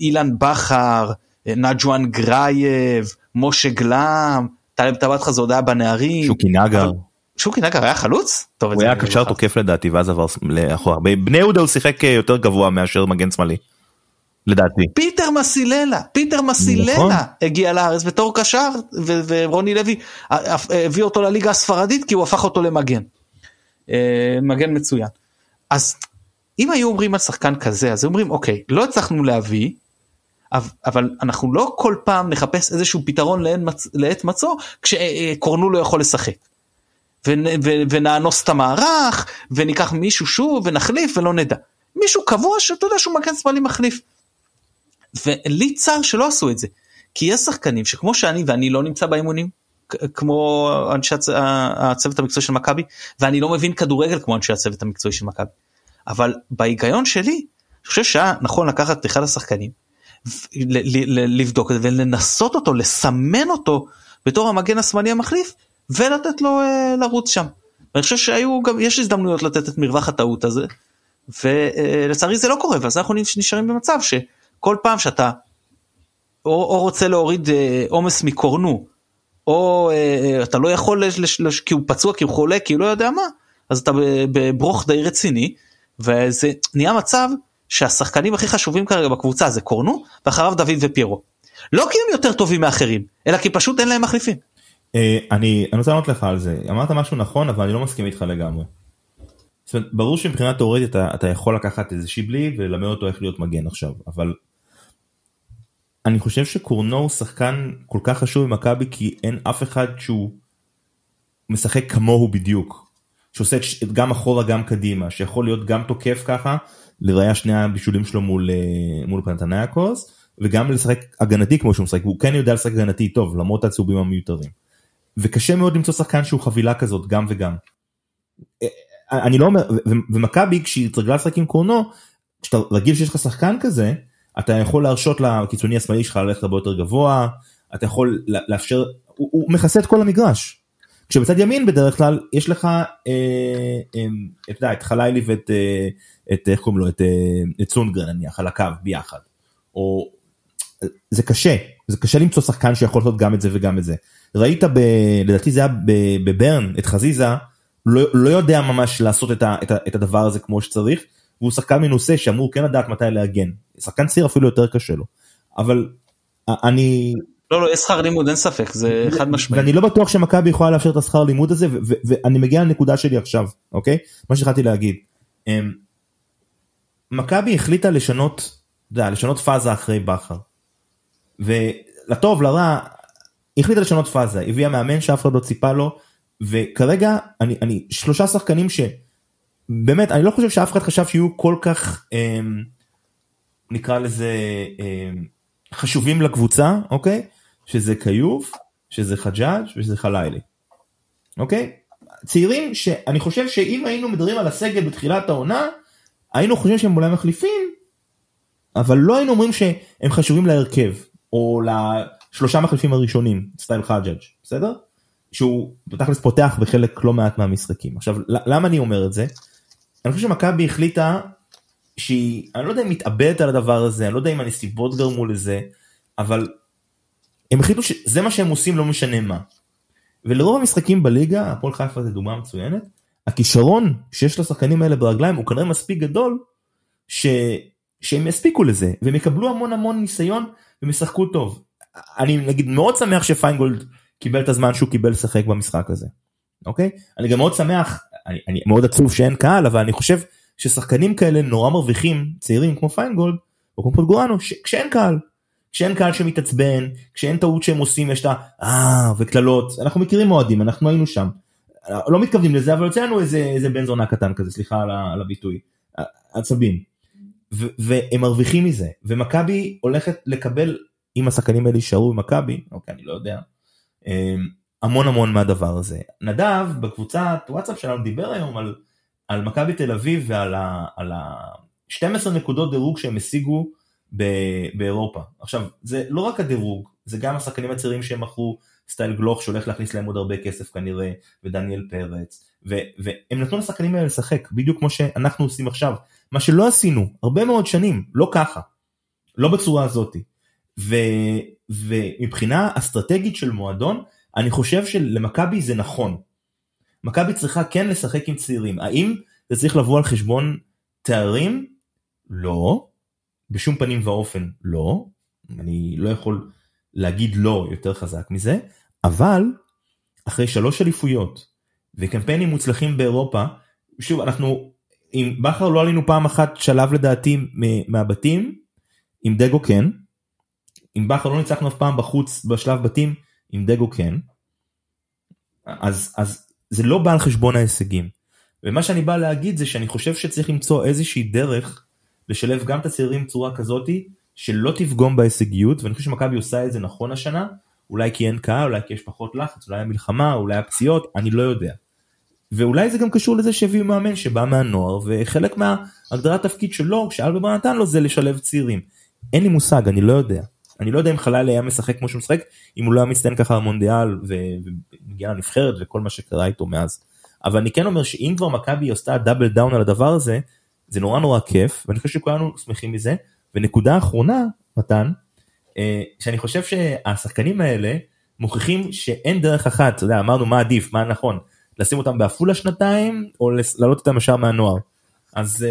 אילן בחר, נג'ואן גרייב, משה גלם, טלב טבעת חזודה בנערים, שוקי נגר, שוקי נגר היה חלוץ? הוא היה קשר תוקף לדעתי ואז עבר לאחור, בני יהודה הוא שיחק יותר גבוה מאשר מגן שמאלי לדעתי. פיטר מסיללה, פיטר מסיללה הגיע לארץ בתור קשר, ורוני לוי הביא אותו לליגה הספרדית, כי הוא הפך אותו למגן. מגן מצוין. אז אם היו אומרים על שחקן כזה, אז אומרים, אוקיי, לא הצלחנו להביא, אבל אנחנו לא כל פעם נחפש איזשהו פתרון לעת מצוא, כשקורנו לא יכול לשחק. ונאנוס את המערך, וניקח מישהו שוב, ונחליף, ולא נדע. מישהו קבוע שאתה יודע שהוא מגן שמאלי מחליף. ולי צער שלא עשו את זה, כי יש שחקנים שכמו שאני, ואני לא נמצא באימונים, כמו אנשי הצוות המקצועי של מכבי, ואני לא מבין כדורגל כמו אנשי הצוות המקצועי של מכבי, אבל בהיגיון שלי, אני חושב שהיה נכון לקחת את אחד השחקנים, לבדוק את זה, ולנסות אותו, לסמן אותו, בתור המגן השמאלי המחליף, ולתת לו לרוץ שם, ואני חושב שהיו גם, יש הזדמנויות לתת את מרווח הטעות הזה, ולצערי זה לא קורה, ואז אנחנו נשארים במצב ש כל פעם שאתה או, או רוצה להוריד עומס אה, מקורנו, או אה, אתה לא יכול, לש, לש, לש, כי הוא פצוע, כי הוא חולה, כי הוא לא יודע מה, אז אתה בברוך די רציני, וזה נהיה מצב שהשחקנים הכי חשובים כרגע בקבוצה זה קורנו, ואחריו דוד ופירו. לא כי הם יותר טובים מאחרים, אלא כי פשוט אין להם מחליפים. אני רוצה לענות לך על זה, אמרת משהו נכון, אבל אני לא מסכים איתך לגמרי. זאת אומרת, ברור שמבחינת תיאורטית אתה יכול לקחת איזה שיבלי ולמד אותו איך להיות מגן עכשיו, אבל אני חושב שקורנו הוא שחקן כל כך חשוב במכבי, כי אין אף אחד שהוא משחק כמוהו בדיוק, שעושה גם אחורה גם קדימה, שיכול להיות גם תוקף ככה, לראייה שני הבישולים שלו מול, מול פנתניאקוס, וגם לשחק הגנתי כמו שהוא משחק, הוא כן יודע לשחק הגנתי טוב, למרות הצהובים המיותרים. וקשה מאוד למצוא שחקן שהוא חבילה כזאת, גם וגם. אני לא אומר, ומכבי כשהיא התרגלה לשחק עם קורנו, כשאתה רגיל שיש לך שחקן כזה, אתה יכול להרשות לקיצוני השמאלי שלך ללכת הרבה יותר גבוה, אתה יכול לאפשר, הוא, הוא מכסה את כל המגרש. כשבצד ימין בדרך כלל יש לך אה, אה, את, את חליילי ואת אה, את, איך קוראים לו, את, אה, את סונגרן נניח על הקו ביחד. או, זה קשה, זה קשה למצוא שחקן שיכול לעשות גם את זה וגם את זה. ראית ב, לדעתי זה היה בברן, את חזיזה, לא, לא יודע ממש לעשות את, ה, את, ה, את הדבר הזה כמו שצריך, והוא שחקן מנוסה שאמור כן לדעת מתי להגן. שחקן צעיר אפילו יותר קשה לו. אבל אני... לא, לא, יש שכר לימוד, אין ספק, זה חד משמעי. ואני לא בטוח שמכבי יכולה לאפשר את השכר לימוד הזה, ואני מגיע לנקודה שלי עכשיו, אוקיי? מה שהתחלתי להגיד. מכבי החליטה לשנות, לשנות פאזה אחרי בחר. ולטוב, לרע, החליטה לשנות פאזה, הביאה מאמן שאף אחד לא ציפה לו, וכרגע, אני, שלושה שחקנים ש... באמת, אני לא חושב שאף אחד חשב שיהיו כל כך, אה, נקרא לזה, אה, חשובים לקבוצה, אוקיי? שזה קיוף, שזה חג'אג' ושזה חליילי. אוקיי? צעירים שאני חושב שאם היינו מדברים על הסגל בתחילת העונה, היינו חושבים שהם אולי מחליפים, אבל לא היינו אומרים שהם חשובים להרכב, או לשלושה מחליפים הראשונים, סטייל חג'אג', בסדר? שהוא בתכלס פותח בחלק לא מעט מהמשחקים. עכשיו, למה אני אומר את זה? אני חושב שמכבי החליטה שהיא, אני לא יודע אם מתאבדת על הדבר הזה, אני לא יודע אם הנסיבות גרמו לזה, אבל הם החליטו שזה מה שהם עושים לא משנה מה. ולרוב המשחקים בליגה, הפועל חיפה זה דוגמה מצוינת, הכישרון שיש לשחקנים האלה ברגליים הוא כנראה מספיק גדול, ש... שהם יספיקו לזה, והם יקבלו המון המון ניסיון, והם ישחקו טוב. אני נגיד מאוד שמח שפיינגולד קיבל את הזמן שהוא קיבל לשחק במשחק הזה. אוקיי? אני גם מאוד שמח, אני, אני מאוד עצוב שאין קהל, אבל אני חושב ששחקנים כאלה נורא מרוויחים, צעירים כמו פיינגולד, או כמו פוטגורנו, ש- כשאין קהל, כשאין קהל שמתעצבן, כשאין טעות שהם עושים, יש את ה... אה, וכללות, אנחנו מכירים מועדים, אנחנו היינו שם. לא מתכוונים לזה, אבל יוצא לנו איזה, איזה בן זונה קטן כזה, סליחה על, ה- על הביטוי, עצבים. ו- והם מרוויחים מזה, ומכבי הולכת לקבל, אם השחקנים האלה יישארו במכבי, אוקיי, אני לא יודע, המון המון מהדבר הזה. נדב בקבוצת וואטסאפ שלנו דיבר היום על, על מכבי תל אביב ועל ה, על ה שתים עשרה נקודות דירוג שהם השיגו ב, באירופה. עכשיו, זה לא רק הדירוג, זה גם השחקנים הצעירים שהם מכרו, סטייל גלוך שהולך להכניס להם עוד הרבה כסף כנראה, ודניאל פרץ, ו, והם נתנו לשחקנים האלה לשחק, בדיוק כמו שאנחנו עושים עכשיו. מה שלא עשינו, הרבה מאוד שנים, לא ככה, לא בצורה הזאת. ו... ומבחינה אסטרטגית של מועדון, אני חושב שלמכבי זה נכון. מכבי צריכה כן לשחק עם צעירים. האם זה צריך לבוא על חשבון תארים? לא. בשום פנים ואופן, לא. אני לא יכול להגיד לא יותר חזק מזה, אבל אחרי שלוש אליפויות וקמפיינים מוצלחים באירופה, שוב, אנחנו, עם בחר לא עלינו פעם אחת שלב לדעתי מהבתים, עם דגו כן, אם בחר לא ניצחנו אף פעם בחוץ, בשלב בתים, עם דגו כן, אז, אז זה לא בא על חשבון ההישגים. ומה שאני בא להגיד זה שאני חושב שצריך למצוא איזושהי דרך לשלב גם את הצעירים צורה כזאת, שלא תפגום בהישגיות, ואני חושב שמכבי עושה את זה נכון השנה, אולי כי אין קהל, אולי כי יש פחות לחץ, אולי המלחמה, אולי הפציעות, אני לא יודע. ואולי זה גם קשור לזה שהביאו מאמן שבא מהנוער, וחלק מההגדרת התפקיד שלו, שאל בבר נתן לו, זה לשלב צעירים. אין לי מושג, אני לא יודע. אני לא יודע אם חלילה היה משחק כמו שהוא משחק, אם הוא לא היה מצטיין ככה המונדיאל, ומגיע לנבחרת וכל מה שקרה איתו מאז. אבל אני כן אומר שאם כבר מכבי עושה דאבל דאון על הדבר הזה, זה נורא נורא כיף, ואני חושב שכולנו שמחים מזה. ונקודה אחרונה, מתן, שאני חושב שהשחקנים האלה מוכיחים שאין דרך אחת, אתה יודע, אמרנו מה עדיף, מה נכון, לשים אותם באפולה שנתיים, או לעלות אותם ישר מהנוער. אז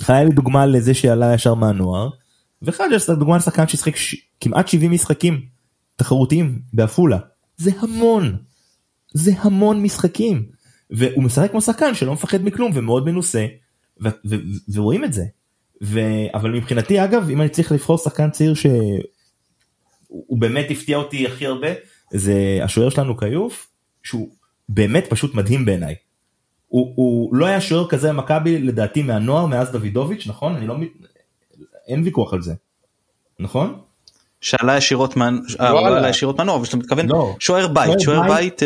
חייל דוגמה לזה שעלה ישר מהנוער, וחג'אג' דוגמן שחקן ששחק כמעט שבעים משחקים תחרותיים באפולה, זה המון. זה המון משחקים. והוא משחק כמו שחקן שלא מפחד מכלום ומאוד מנוסה, ו- ו- ו- ורואים את זה. ו- אבל מבחינתי, אגב, אם אני צריך לבחור שחקן צעיר שהוא באמת הפתיע אותי הכי הרבה, זה השוער שלנו קיוף, שהוא באמת פשוט מדהים בעיניי. הוא, הוא לא היה שוער כזה מכבי לדעתי מהנוער, מאז דוידוביץ', נכון? אני לא... אין ויכוח על זה. נכון? שעלה ישירות מהנוער, ושאתה מתכוון, שוער בית, שוער בית,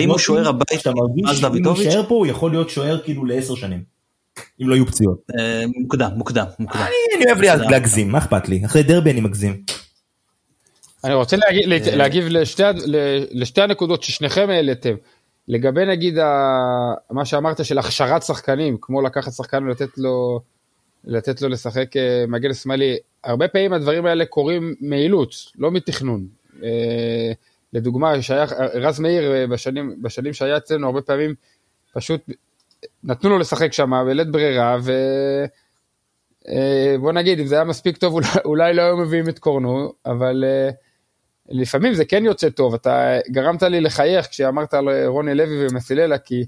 אם הוא שוער הבית, מאז דוידוביץ'. אם הוא שוער פה, הוא יכול להיות שוער כאילו לעשר שנים. אם לא יהיו פציעות. מוקדם, מוקדם, מוקדם. אני אוהב להגזים, מה אכפת לי? אחרי דרבי אני מגזים. אני רוצה להגיב לשתי הנקודות ששניכם העליתם. לגבי נגיד מה שאמרת של הכשרת שחקנים, כמו לקחת שחקן ולתת לו לתת לו לשחק מגן שמאלי, הרבה פעמים הדברים האלה קורים מאילוץ, לא מתכנון. לדוגמה, שהיה, רז מאיר בשנים, בשנים שהיה אצלנו, הרבה פעמים פשוט נתנו לו לשחק שם, בלית ברירה, ו... בוא נגיד, אם זה היה מספיק טוב, אולי, אולי לא היו מביאים את קורנו, אבל לפעמים זה כן יוצא טוב. אתה גרמת לי לחייך כשאמרת על רוני לוי ומסיללה, כי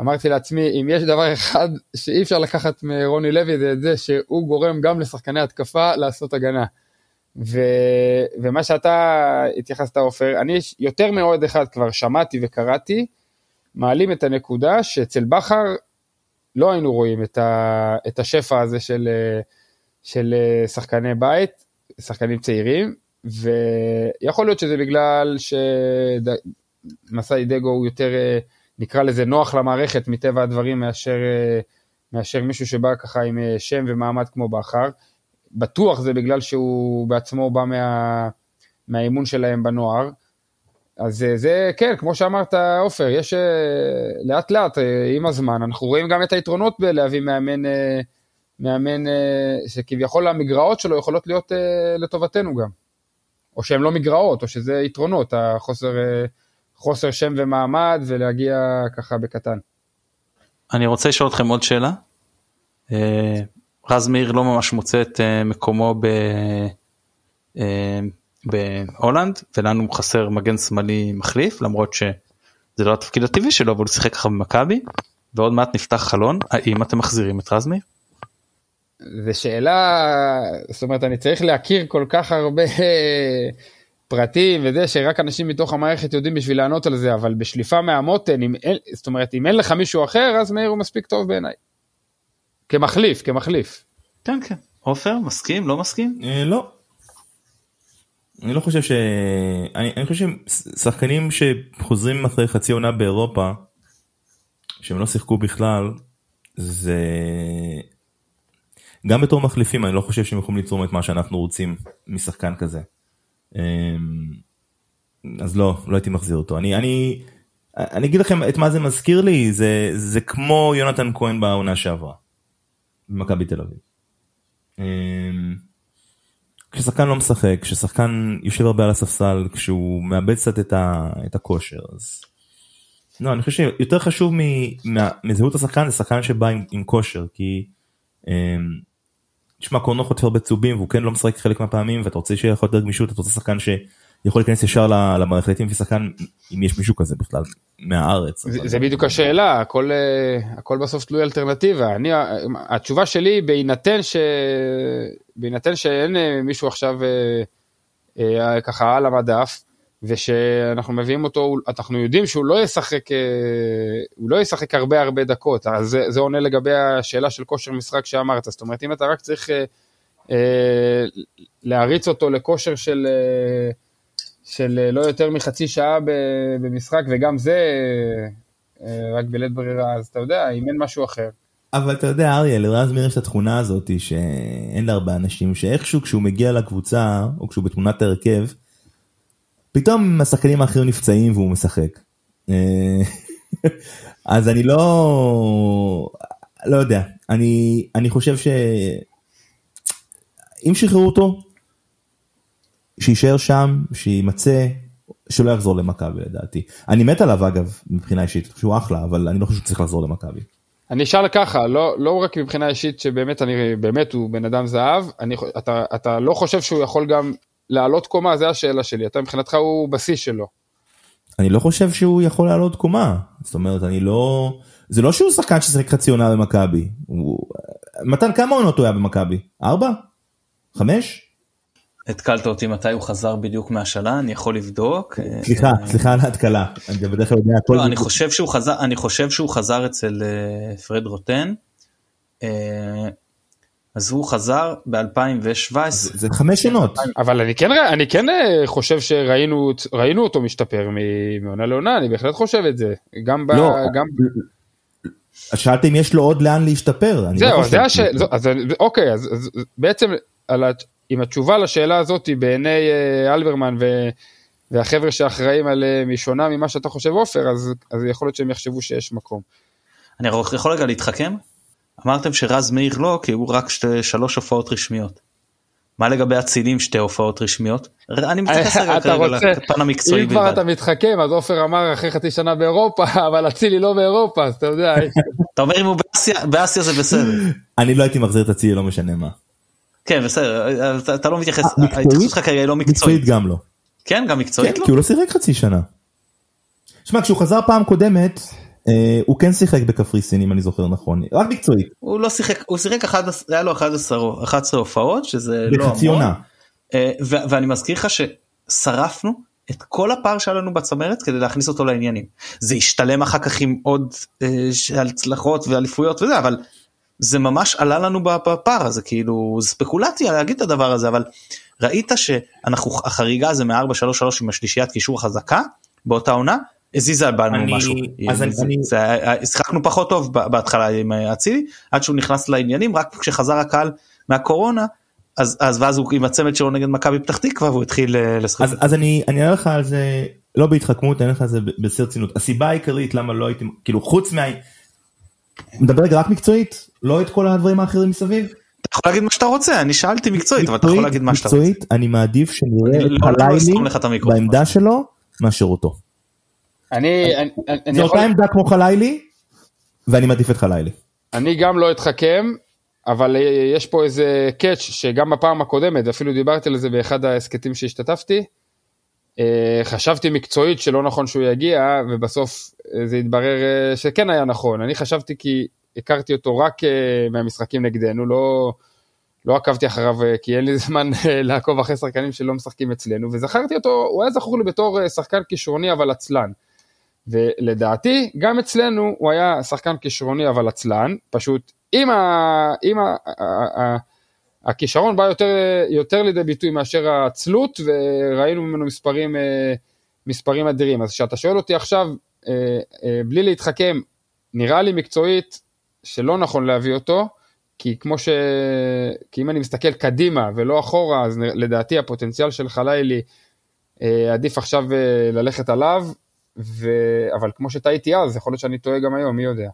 אמרתי לעצמי, אם יש דבר אחד שאי אפשר לקחת מרוני לוי, זה את זה שהוא גורם גם לשחקני התקפה לעשות הגנה. ו... ומה שאתה התייחסת אופר, אני יותר מאוד אחד כבר שמעתי וקראתי, מעלים את הנקודה שאצל בחר לא היינו רואים את, ה... את השפע הזה של... של שחקני בית, שחקנים צעירים, ויכול להיות שזה בגלל שמסעי דגו הוא יותר... נקרא לזה נוח למערכת מטבע הדברים, מאשר, מאשר מישהו שבא ככה עם שם ומעמד כמו באחר. בטוח זה בגלל שהוא בעצמו בא מה, מהאימון שלהם בנוער. אז זה, זה כן, כמו שאמרת אופר, יש לאט לאט עם הזמן. אנחנו רואים גם את היתרונות בלהביא מאמן, מאמן שכביכול המגרעות שלו יכולות להיות לטובתנו גם. או שהן לא מגרעות, או שזה יתרונות, החוסר... חוסר שם ומעמד, ולהגיע ככה בקטן. אני רוצה לשאול אתכם עוד שאלה. רז מאיר לא ממש מוצא את מקומו בהולנד, ולנו הוא חסר מגן שמאלי מחליף, למרות שזה לא התפקיד הטבעי שלו, אבל הוא שיחק ככה במכבי, ועוד מעט נפתח חלון. האם אתם מחזירים את רז מאיר? זו שאלה, זאת אומרת, אני צריך להכיר כל כך הרבה... פרטים וזה שרק אנשים מתוך המערכת יודעים בשביל לענות על זה, אבל בשליפה מהמותן, אם, זאת אומרת, אם אין לך מישהו אחר, אז מאיר הוא מספיק טוב בעיניי. כמחליף, כמחליף. כן, כן. עופר, מסכים? לא מסכים? אה, לא. אני לא חושב ש... אני, אני חושב ששחקנים שחוזרים אחרי חצי עונה באירופה, שהם לא שיחקו בכלל, זה... גם בתור מחליפים, אני לא חושב שהם יכולים ליצור את מה שאנחנו רוצים משחקן כזה. אז לא, לא הייתי מחזיר אותו. אני, אני, אני אגיד לכם את מה זה מזכיר לי, זה, זה כמו יונתן כהן בעונה שעברה, במכבי תל אביב. כששחקן לא משחק, כששחקן יושב הרבה על הספסל, כשהוא מאבד קצת את ה, את הכושר, אז... לא, אני חושב שיותר חשוב מ, מה, מזהות השחקן, זה שחקן שבא עם, עם כושר, כי, תשמע, קורנו חוטף הרבה צהובים, והוא כן לא משחק חלק מהפעמים, ואתה רוצה שיהיה יותר גמישות, אתה רוצה שחקן שיכול להיכנס ישר למערכת, להתאים שחקן, אם יש מישהו כזה בכלל, מהארץ. זה בדיוק השאלה, הכל בסוף תלוי אלטרנטיבה. התשובה שלי, בהינתן שאין מישהו עכשיו ככה על המדף, ושאנחנו מביאים אותו, אנחנו יודעים שהוא לא ישחק, הוא לא ישחק הרבה הרבה דקות, אז זה עונה לגבי השאלה של כושר משחק שאמרת, זאת אומרת, אם אתה רק צריך להריץ אותו לכושר של, של לא יותר מחצי שעה במשחק, וגם זה רק בלית ברירה, אז אתה יודע, אם אין משהו אחר. אבל אתה יודע, אריה, לרז מאיר יש את התכונה הזאת, שאין לה הרבה אנשים, שאיכשהו כשהוא מגיע לקבוצה, או כשהוא בתמונת הרכב, פתאום השחקנים האחרים נפצעים והוא משחק. אז אני לא... לא יודע. אני, אני חושב ש... אם שחררו אותו, שישאר שם, שימצא, שלא יחזור למכבי, לדעתי. אני מת עליו, אגב, מבחינה אישית, שהוא אחלה, אבל אני לא חושב שצריך לחזור למכבי. אני אשאל ככה, לא, לא רק מבחינה אישית, שבאמת אני, באמת הוא בן אדם זהב, אני, אתה, אתה לא חושב שהוא יכול גם... לעלות קומה, זה השאלה שלי, אתה מבחינתך הוא בשיא שלו. אני לא חושב שהוא יכול לעלות קומה. זאת אומרת, אני לא... זה לא שהוא שחקן ששחק חצי עונה במכבי. הוא... מתן, כמה עונות הוא היה במכבי? ארבע? חמש? התקלת אותי מתי הוא חזר בדיוק מהשאלה, אני יכול לבדוק. סליחה, סליחה על ההתקלה. אני חושב שהוא חזר אצל פרד רוטן, אז הוא חזר ב-אלפיים שבע עשרה. זה חמש שנות. אבל אני כן חושב שראינו אותו משתפר מעונה לעונה, אני בהחלט חושב את זה. גם ב... שאלתי אם יש לו עוד לאן להשתפר. זהו, אוקיי, אז בעצם על ה... עם התשובה לשאלה הזאת בעיני אלברמן והחבר'ה שאחראים על משונה ממה שאתה חושב אופר, אז יכול להיות שהם יחשבו שיש מקום. אני יכול רגע להתחכם? אמרתם שרז מאיר לא, כי הוא רק שלוש הופעות רשמיות. מה לגבי הצילים שתי הופעות רשמיות? אני מתייחס רגע כרגע לפן המקצועי. אם כבר אתה מתחכם, אז אופר אמר אחרי חצי שנה באירופה, אבל הצילי לא באירופה, אז אתה יודע. אתה אומר אם הוא באסיה זה בסדר. אני לא הייתי מחזיר את הצילי, לא משנה מה. כן, בסדר, אתה לא מתייחס, ההתייחסות שלך כרגע היא לא מקצועית. מקצועית גם לא. כן, גם מקצועית לא. כי הוא לא שיחק חצי שנה. שמע, כשהוא חזר פעם קודמת, הוא כן שיחק בקפריסין, אם אני זוכר נכון, רק מקצועית. הוא לא שיחק, הוא שיחק, היה לו אחת עשרה הופעות, שזה לא המון. בחצי עונה. ואני מזכיר לך ששרפנו את כל הפער שהיה לנו בצמרת, כדי להכניס אותו לעניינים. זה השתלם אחר כך עם עוד הצלחות ואליפויות וזה, אבל... זה ממש עלה לנו בפער הזה, כאילו, ספקולציה להגיד את הדבר הזה, אבל ראית שאנחנו, החריגה הזה מ-ארבע שלוש שלוש עם השלישיית קישור חזקה, באותה עונה, הזיזה בנו משהו. שחקנו פחות טוב בהתחלה עם הצילי, עד שהוא נכנס לעניינים, רק כשחזר הקהל מהקורונה, אז ואז הוא עם הצמד שלו נגד מכבי פתח תקווה, והוא התחיל לשחק. אז אני אראה לך על זה, לא בהתחכמות, אני אראה לך על זה ברצינות. הסיבה העיקרית למה לא הייתם, כאילו, חוץ מה... מדבר רגע רק מקצועית, לא את כל הדברים האחרים מסביב. אתה יכול להגיד מה שאתה רוצה, אני שאלתי מקצועית, אבל אתה יכול להגיד מה שאתה רוצה. מקצועית, אני מעדיף שנראה את חלילי בעמדה שלו, מאשר אותו. זו אותה עמדה כמו חלילי, ואני מעדיף את חלילי. אני גם לא אתחכם, אבל יש פה איזה קאץ' שגם בפעם הקודמת, אפילו דיברתי על זה באחד ההסקטים שהשתתפתי, חשבתי מקצועית שלא נכון שהוא יגיע, ובסוף זה התברר שכן היה נכון. אני חשבתי כי הכרתי אותו רק מהמשחקים נגדנו, לא, לא עקבתי אחריו, כי אין לי זמן לעקוב אחרי שחקנים שלא משחקים אצלנו, וזכרתי אותו, הוא היה זכור לי בתור שחקן כישרוני אבל עצלן. ולדעתי, גם אצלנו הוא היה שחקן כישרוני אבל עצלן, פשוט עם ה... עם ה, ה הכישרון בא יותר, יותר לידי ביטוי מאשר העצלות, וראינו ממנו מספרים, מספרים אדירים. אז שאתה שואל אותי עכשיו, בלי להתחכם, נראה לי מקצועית שלא נכון להביא אותו, כי כמו ש... כי אם אני מסתכל קדימה ולא אחורה, אז לדעתי הפוטנציאל של חלילי עדיף עכשיו ללכת עליו, ו... אבל כמו שטעיתי אז, יכול להיות שאני טועה גם היום, מי יודע.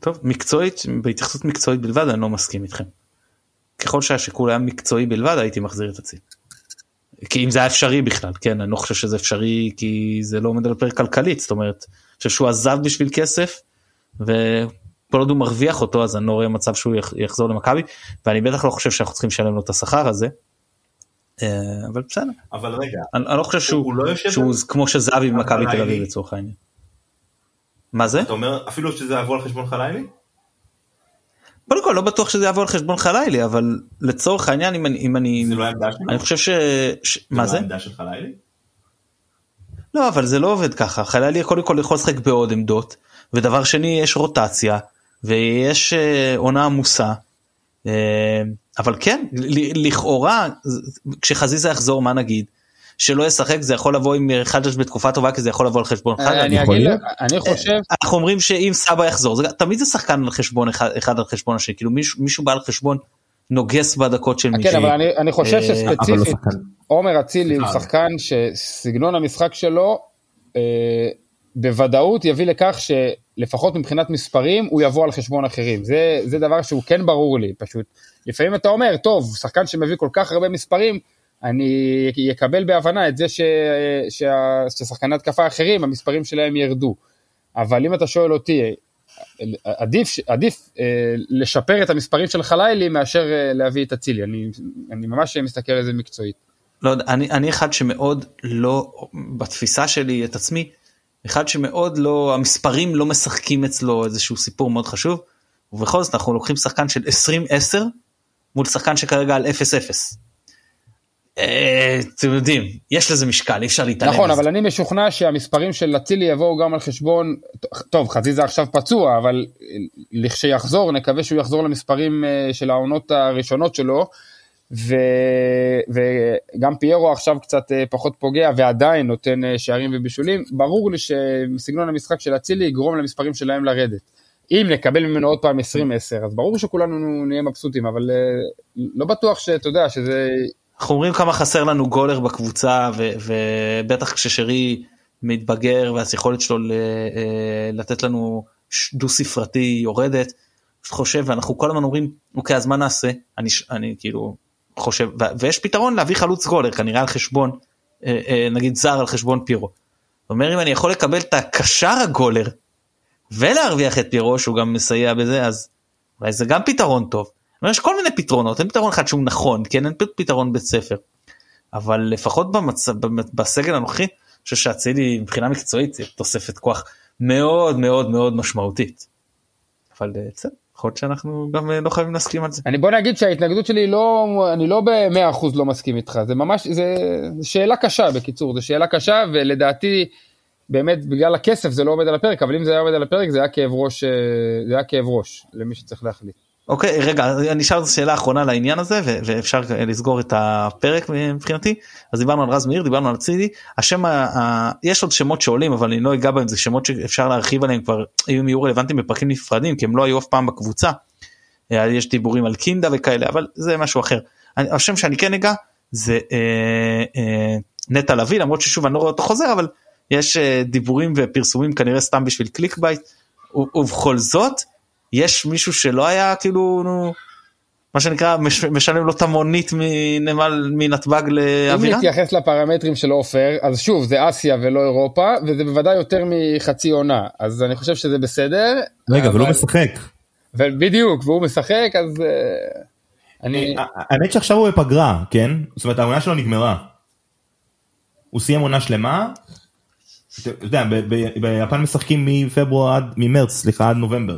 טוב, מקצועית, בהתייחסות מקצועית בלבד, אני לא מסכים איתכם. ככל שהשיקול היה מקצועי בלבד, הייתי מחזיר את הציל. כי אם זה היה אפשרי בכלל, כן, אני לא חושב שזה אפשרי, כי זה לא עומד על פרק כלכלית, זאת אומרת, שהוא עזב בשביל כסף, ופה עוד הוא מרוויח אותו, אז אני לא רואה מצב שהוא יחזור למכבי, ואני בטח לא חושב שאנחנו צריכים לשלם לו את השכר הזה, אבל בסדר. אבל רגע, אני לא חושב שהוא כמו שזהב עם מכבי תל אביב לצורך העניין. מה זה? אתה אומר, אפילו שזה יעבור על חשבון חלילי? קודם כל, לא בטוח שזה יעבור על חשבון חלילי, אבל לצורך העניין, אם אני... אם אני זה לא העמדה שלו? אני חושב ש... ש... מה זה? זה לא העמדה של חלילי? לא, אבל זה לא עובד ככה. חלילי קודם כל יכול לשחק בעוד עמדות, ודבר שני, יש רוטציה, ויש עונה עמוסה, אבל כן, לכאורה, כשחזיזה יחזור, מה נגיד? שלא ישחק, זה יכול לבוא עם חדש בתקופה טובה, כי זה יכול לבוא על חשבון חדש. אני חושב... אנחנו אומרים שאם סבא יחזור, תמיד זה שחקן על חשבון אחד על חשבון השני, כאילו מישהו בא על חשבון נוגס בדקות של מישהו. כן, אבל אני חושב שספציפית, עומר אצילי הוא שחקן שסגנון המשחק שלו, בוודאות יביא לכך שלפחות מבחינת מספרים, הוא יבוא על חשבון אחרים. זה דבר שהוא כן ברור לי, פשוט. לפעמים אתה אומר, טוב, שחקן שמביא כל כך הרבה מספרים, אני יקבל בהבנה את זה ש... ש... ששחקני התקפה אחרים, המספרים שלהם ירדו. אבל אם אתה שואל אותי, עדיף, עדיף לשפר את המספרים של חלילי מאשר להביא את הצילי. אני, אני ממש מסתכל על זה מקצועית. לא, אני, אני אחד שמאוד לא, בתפיסה שלי את עצמי, אחד שמאוד לא, המספרים לא משחקים אצלו איזשהו סיפור מאוד חשוב, ובכל זאת אנחנו לוקחים שחקן של עשרים עשר, מול שחקן שכרגע על אפס אפס. אתם יודעים, יש לזה משקל, אי אפשר להתעלם. נכון, אבל אני משוכנע שהמספרים של אצילי יבואו גם על חשבון, טוב, חזיזה עכשיו פצוע, אבל לכשיחזור, נקווה שהוא יחזור למספרים של העונות הראשונות שלו, ו... וגם פיירו עכשיו קצת פחות פוגע, ועדיין נותן שערים ובישולים. ברור לי שסגנון המשחק של אצילי יגרום למספרים שלהם לרדת. אם נקבל ממנו עוד פעם עשרים עשר, אז ברור שכולנו נהיה מבסוטים, אבל לא בטוח שאתה יודע שזה... אנחנו אומרים כמה חסר לנו גולר בקבוצה, ובטח כששרי מתבגר, והיכולת שלו לתת לנו דו ספרתי יורדת, חושב, ואנחנו כל הזמן אומרים, אוקיי, אז מה נעשה? אני, אני כאילו חושב, ו- ויש פתרון להביא חלוץ גולר, כנראה על חשבון, אה, אה, נגיד זר על חשבון פירו. אומר, אם אני יכול לקבל את הקשר הגולר, ולהרוויח את פירו, שהוא גם מסייע בזה, אז אולי זה גם פתרון טוב. אומר, יש כל מיני פתרונות, אין פתרון אחד שהוא נכון, כן, אין פתרון בית ספר. אבל לפחות במצ... בסגל הנוכחי, אני חושב שהצילי, מבחינה מקצועית, זה תוספת כוח מאוד מאוד מאוד משמעותית. אבל בעצם, יכול להיות שאנחנו גם לא חייבים להסכים על זה. אני בוא נגיד שההתנגדות שלי לא, אני לא ב-מאה אחוז לא מסכים איתך, זה ממש, זה שאלה קשה בקיצור, זה שאלה קשה, ולדעתי, באמת בגלל הכסף זה לא עומד על הפרק, אבל אם זה היה עומד על הפרק, זה היה כאב ראש, זה היה כאב ראש, למי שצריך להחליט. אוקיי, רגע, נשאר זו שאלה האחרונה לעניין הזה, ו- ואפשר לסגור את הפרק מבחינתי, אז דיברנו על רז מאיר, דיברנו על צידי, השם, ה- ה- יש עוד שמות שעולים, אבל אני לא אגע בהם, זה שמות שאפשר להרחיב עליהם, כבר אם יהיו רלוונטיים בפרקים נפרדים, כי הם לא היו אף פעם בקבוצה, יש דיבורים על קינדה וכאלה, אבל זה משהו אחר, השם שאני כן אגע, זה אה, אה, נטע לוי, למרות ששוב אני לא רואה אותו חוזר, אבל יש אה, דיבורים ופרסומים, כנראה סתם בשביל קליק בייט, ו- ובכל זאת, יש מישהו שלא היה כאילו, נו, מה שנקרא, מש, משלם לו תמונית מנמל, מנתב"ג לאווירה? אם נתייחס לפרמטרים של אופר, אז שוב, זה אסיה ולא אירופה, וזה בוודאי יותר מחצי עונה, אז אני חושב שזה בסדר. רגע, אבל, אבל הוא משחק. בדיוק, והוא משחק, אז אני... האמת שעכשיו הוא בפגרה, כן? זאת אומרת, העונה שלו נגמרה. הוא סיים עונה שלמה, אתה יודע, ביפן משחקים מפברואר עד, ממרץ, סליחה, עד נובמבר.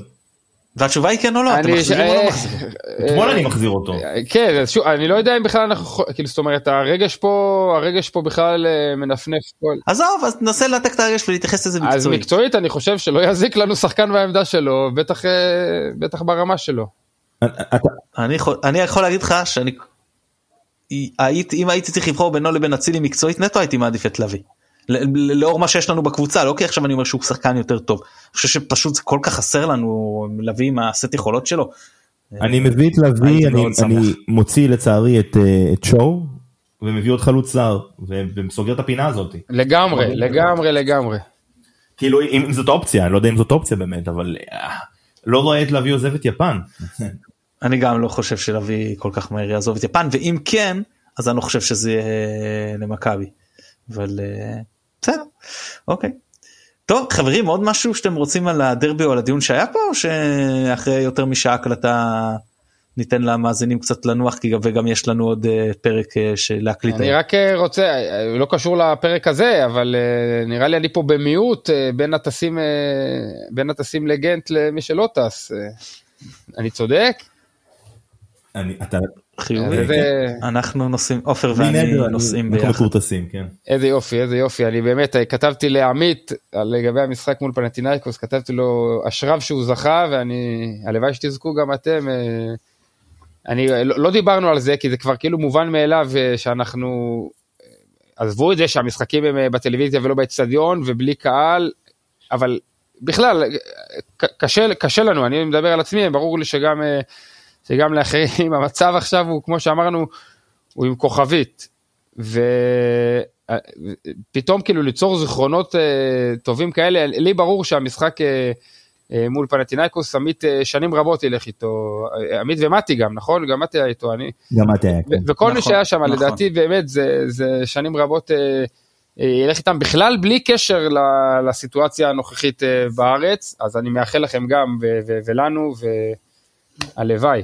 והתשובה היא כן או לא, אתם מחזירים או לא מחזירים? אתמול אני מחזיר אותו. כן, אני לא יודע אם בכלל אנחנו, כאילו זאת אומרת, הרגש פה, הרגש פה בכלל מנפנף כל. עזוב, אז תנסה לתק את הרגש ולהתייחס לזה מקצועית. אז מקצועית אני חושב שלא יזיק לנו שחקן והעמדה שלו, בטח ברמה שלו. אני יכול להגיד לך, אם הייתי צריך לבחור בינו לבין אצילי מקצועית נטו, הייתי מעדיף את לוי. לאור מה שיש לנו בקבוצה, לא כי עכשיו אני אומר שהוא שחקן יותר טוב, אני חושב שפשוט זה כל כך חסר לנו, להביא עם הסט יכולות שלו. אני מביא את להביא, אני מוציא לצערי את שואו, ומביא עוד חלוץ זר, ומסוגר את הפינה הזאת. לגמרי, לגמרי, לגמרי. כאילו, אם זאת אופציה, אני לא יודע אם זאת אופציה באמת, אבל לא רואה את להביא עוזב את יפן. אני גם לא חושב שלהביא כל כך מהר יעזוב את יפן, ואם כן, אז אני לא חושב שזה למכבי. אבל בסדר, אוקיי. טוב, חברים, עוד משהו שאתם רוצים על הדרבי או על הדיון שהיה פה, או שאחרי יותר משעה הקלטה ניתן למאזינים קצת לנוח, וגם יש לנו עוד פרק להקליט. אני רק רוצה, לא קשור לפרק הזה, אבל נראה לי אני פה במיעוט, בין הטסים לגנט למי שלא טס. אני צודק? אני, אתה... חיובי, אנחנו נוסעים, עופר ואני נוסעים ביחד. איזה יופי, איזה יופי, אני באמת, כתבתי לעמית, לגבי המשחק מול פנתינייקוס, כתבתי לו אשריו שהוא זכה, ואני, הלוואי שתזכו גם אתם, אני, לא דיברנו על זה, כי זה כבר כאילו מובן מאליו, שאנחנו, עזבו את זה, שהמשחקים הם בטלוויזיה ולא באצטדיון, ובלי קהל, אבל בכלל, קשה, קשה לנו, אני מדבר על עצמי, ברור לי שגם, שגם לאחרים, המצב עכשיו הוא, כמו שאמרנו, הוא עם כוכבית, ופתאום כאילו ליצור זיכרונות טובים כאלה, לי ברור שהמשחק מול פנתינייקוס, עמית שנים רבות ילך איתו, עמית ומתי גם, נכון? גם מתי היה איתו, אני... גם מתי היה, כן. וכל מי שהיה שם, לדעתי, באמת, זה שנים רבות ילך איתם, בכלל בלי קשר לסיטואציה הנוכחית בארץ, אז אני מאחל לכם גם, ולנו, ו... הלוואי.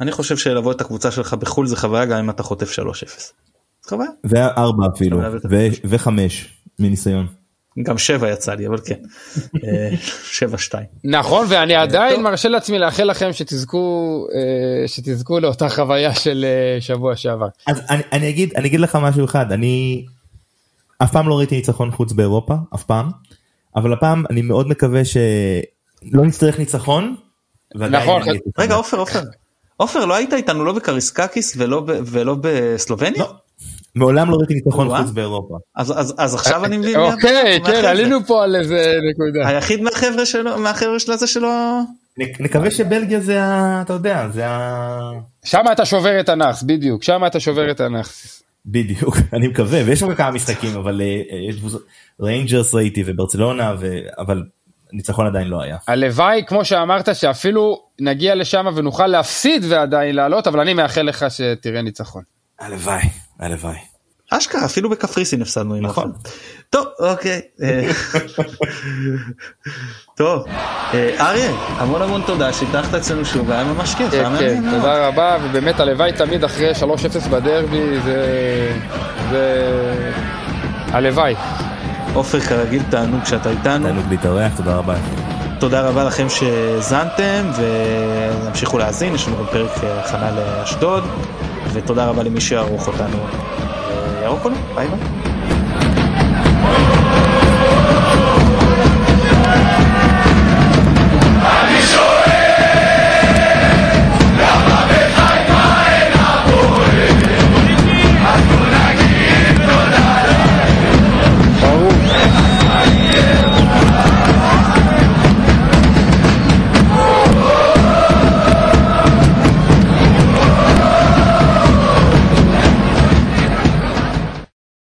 אני חושב שלבוא את הקבוצה שלך בחול זה חוויה גם אם אתה חוטף שלוש אפס. זה חוויה? וארבע אפילו, וחמש מניסיון. גם שבע יצא לי, אבל כן, שבע שתיים. נכון, ואני עדיין מרשה לעצמי לאחל לכם שתזכו, שתזכו לאותה חוויה של שבוע שעבר. אז אני, אני אגיד, אני אגיד לך משהו אחד, אני אף פעם לא ראיתי ניצחון חוץ באירופה, אף פעם, אבל הפעם אני מאוד מקווה שלא נצטרך ניצחון, נכון. רגע, עופר, עופר, עופר, לא היית איתנו לא בקריסקקיס ולא בסלובניה? לא. מעולם לא ראיתי ניצחון חוץ באירופה. אז עכשיו אני מבין. אוקיי, כן, עלינו פה על איזה נקודה. היחיד מהחבר'ה שלה זה שלא... נקווה שבלגיה זה, אתה יודע, זה... שם אתה שובר את הנאחס, בדיוק, שם אתה שובר את הנאחס. בדיוק, אני מקווה, ויש שם כמה משחקים, אבל יש ריינג'רס ראיתי וברצלונה, אבל ניצחון עדיין לא היה. הלוואי, כמו שאמרת, שאפילו נגיע לשם ונוכל להפסיד ועדיין לעלות, אבל אני מאחל לך שתראה ניצחון. הלוואי. הלוואי. אשכרה, אפילו בקפריסין הפסדנו. נכון. טוב, אוקיי. טוב. אריה, המון המון תודה שהתארחת אצלנו שוב, היה ממש כיף. כן, תודה רבה, ובאמת הלוואי תמיד אחרי שלוש אפס בדרבי, זה... הלוואי. עופר, כרגיל, תענוג שאתה איתנו. תענוג להתארח, תודה רבה. תודה רבה לכם שזנתם, ונמשיכו להאזין, יש לנו פרק הכנה לאשדוד. ותודה רבה למי שערוך אותנו. ירוק עולה, ביי ביי.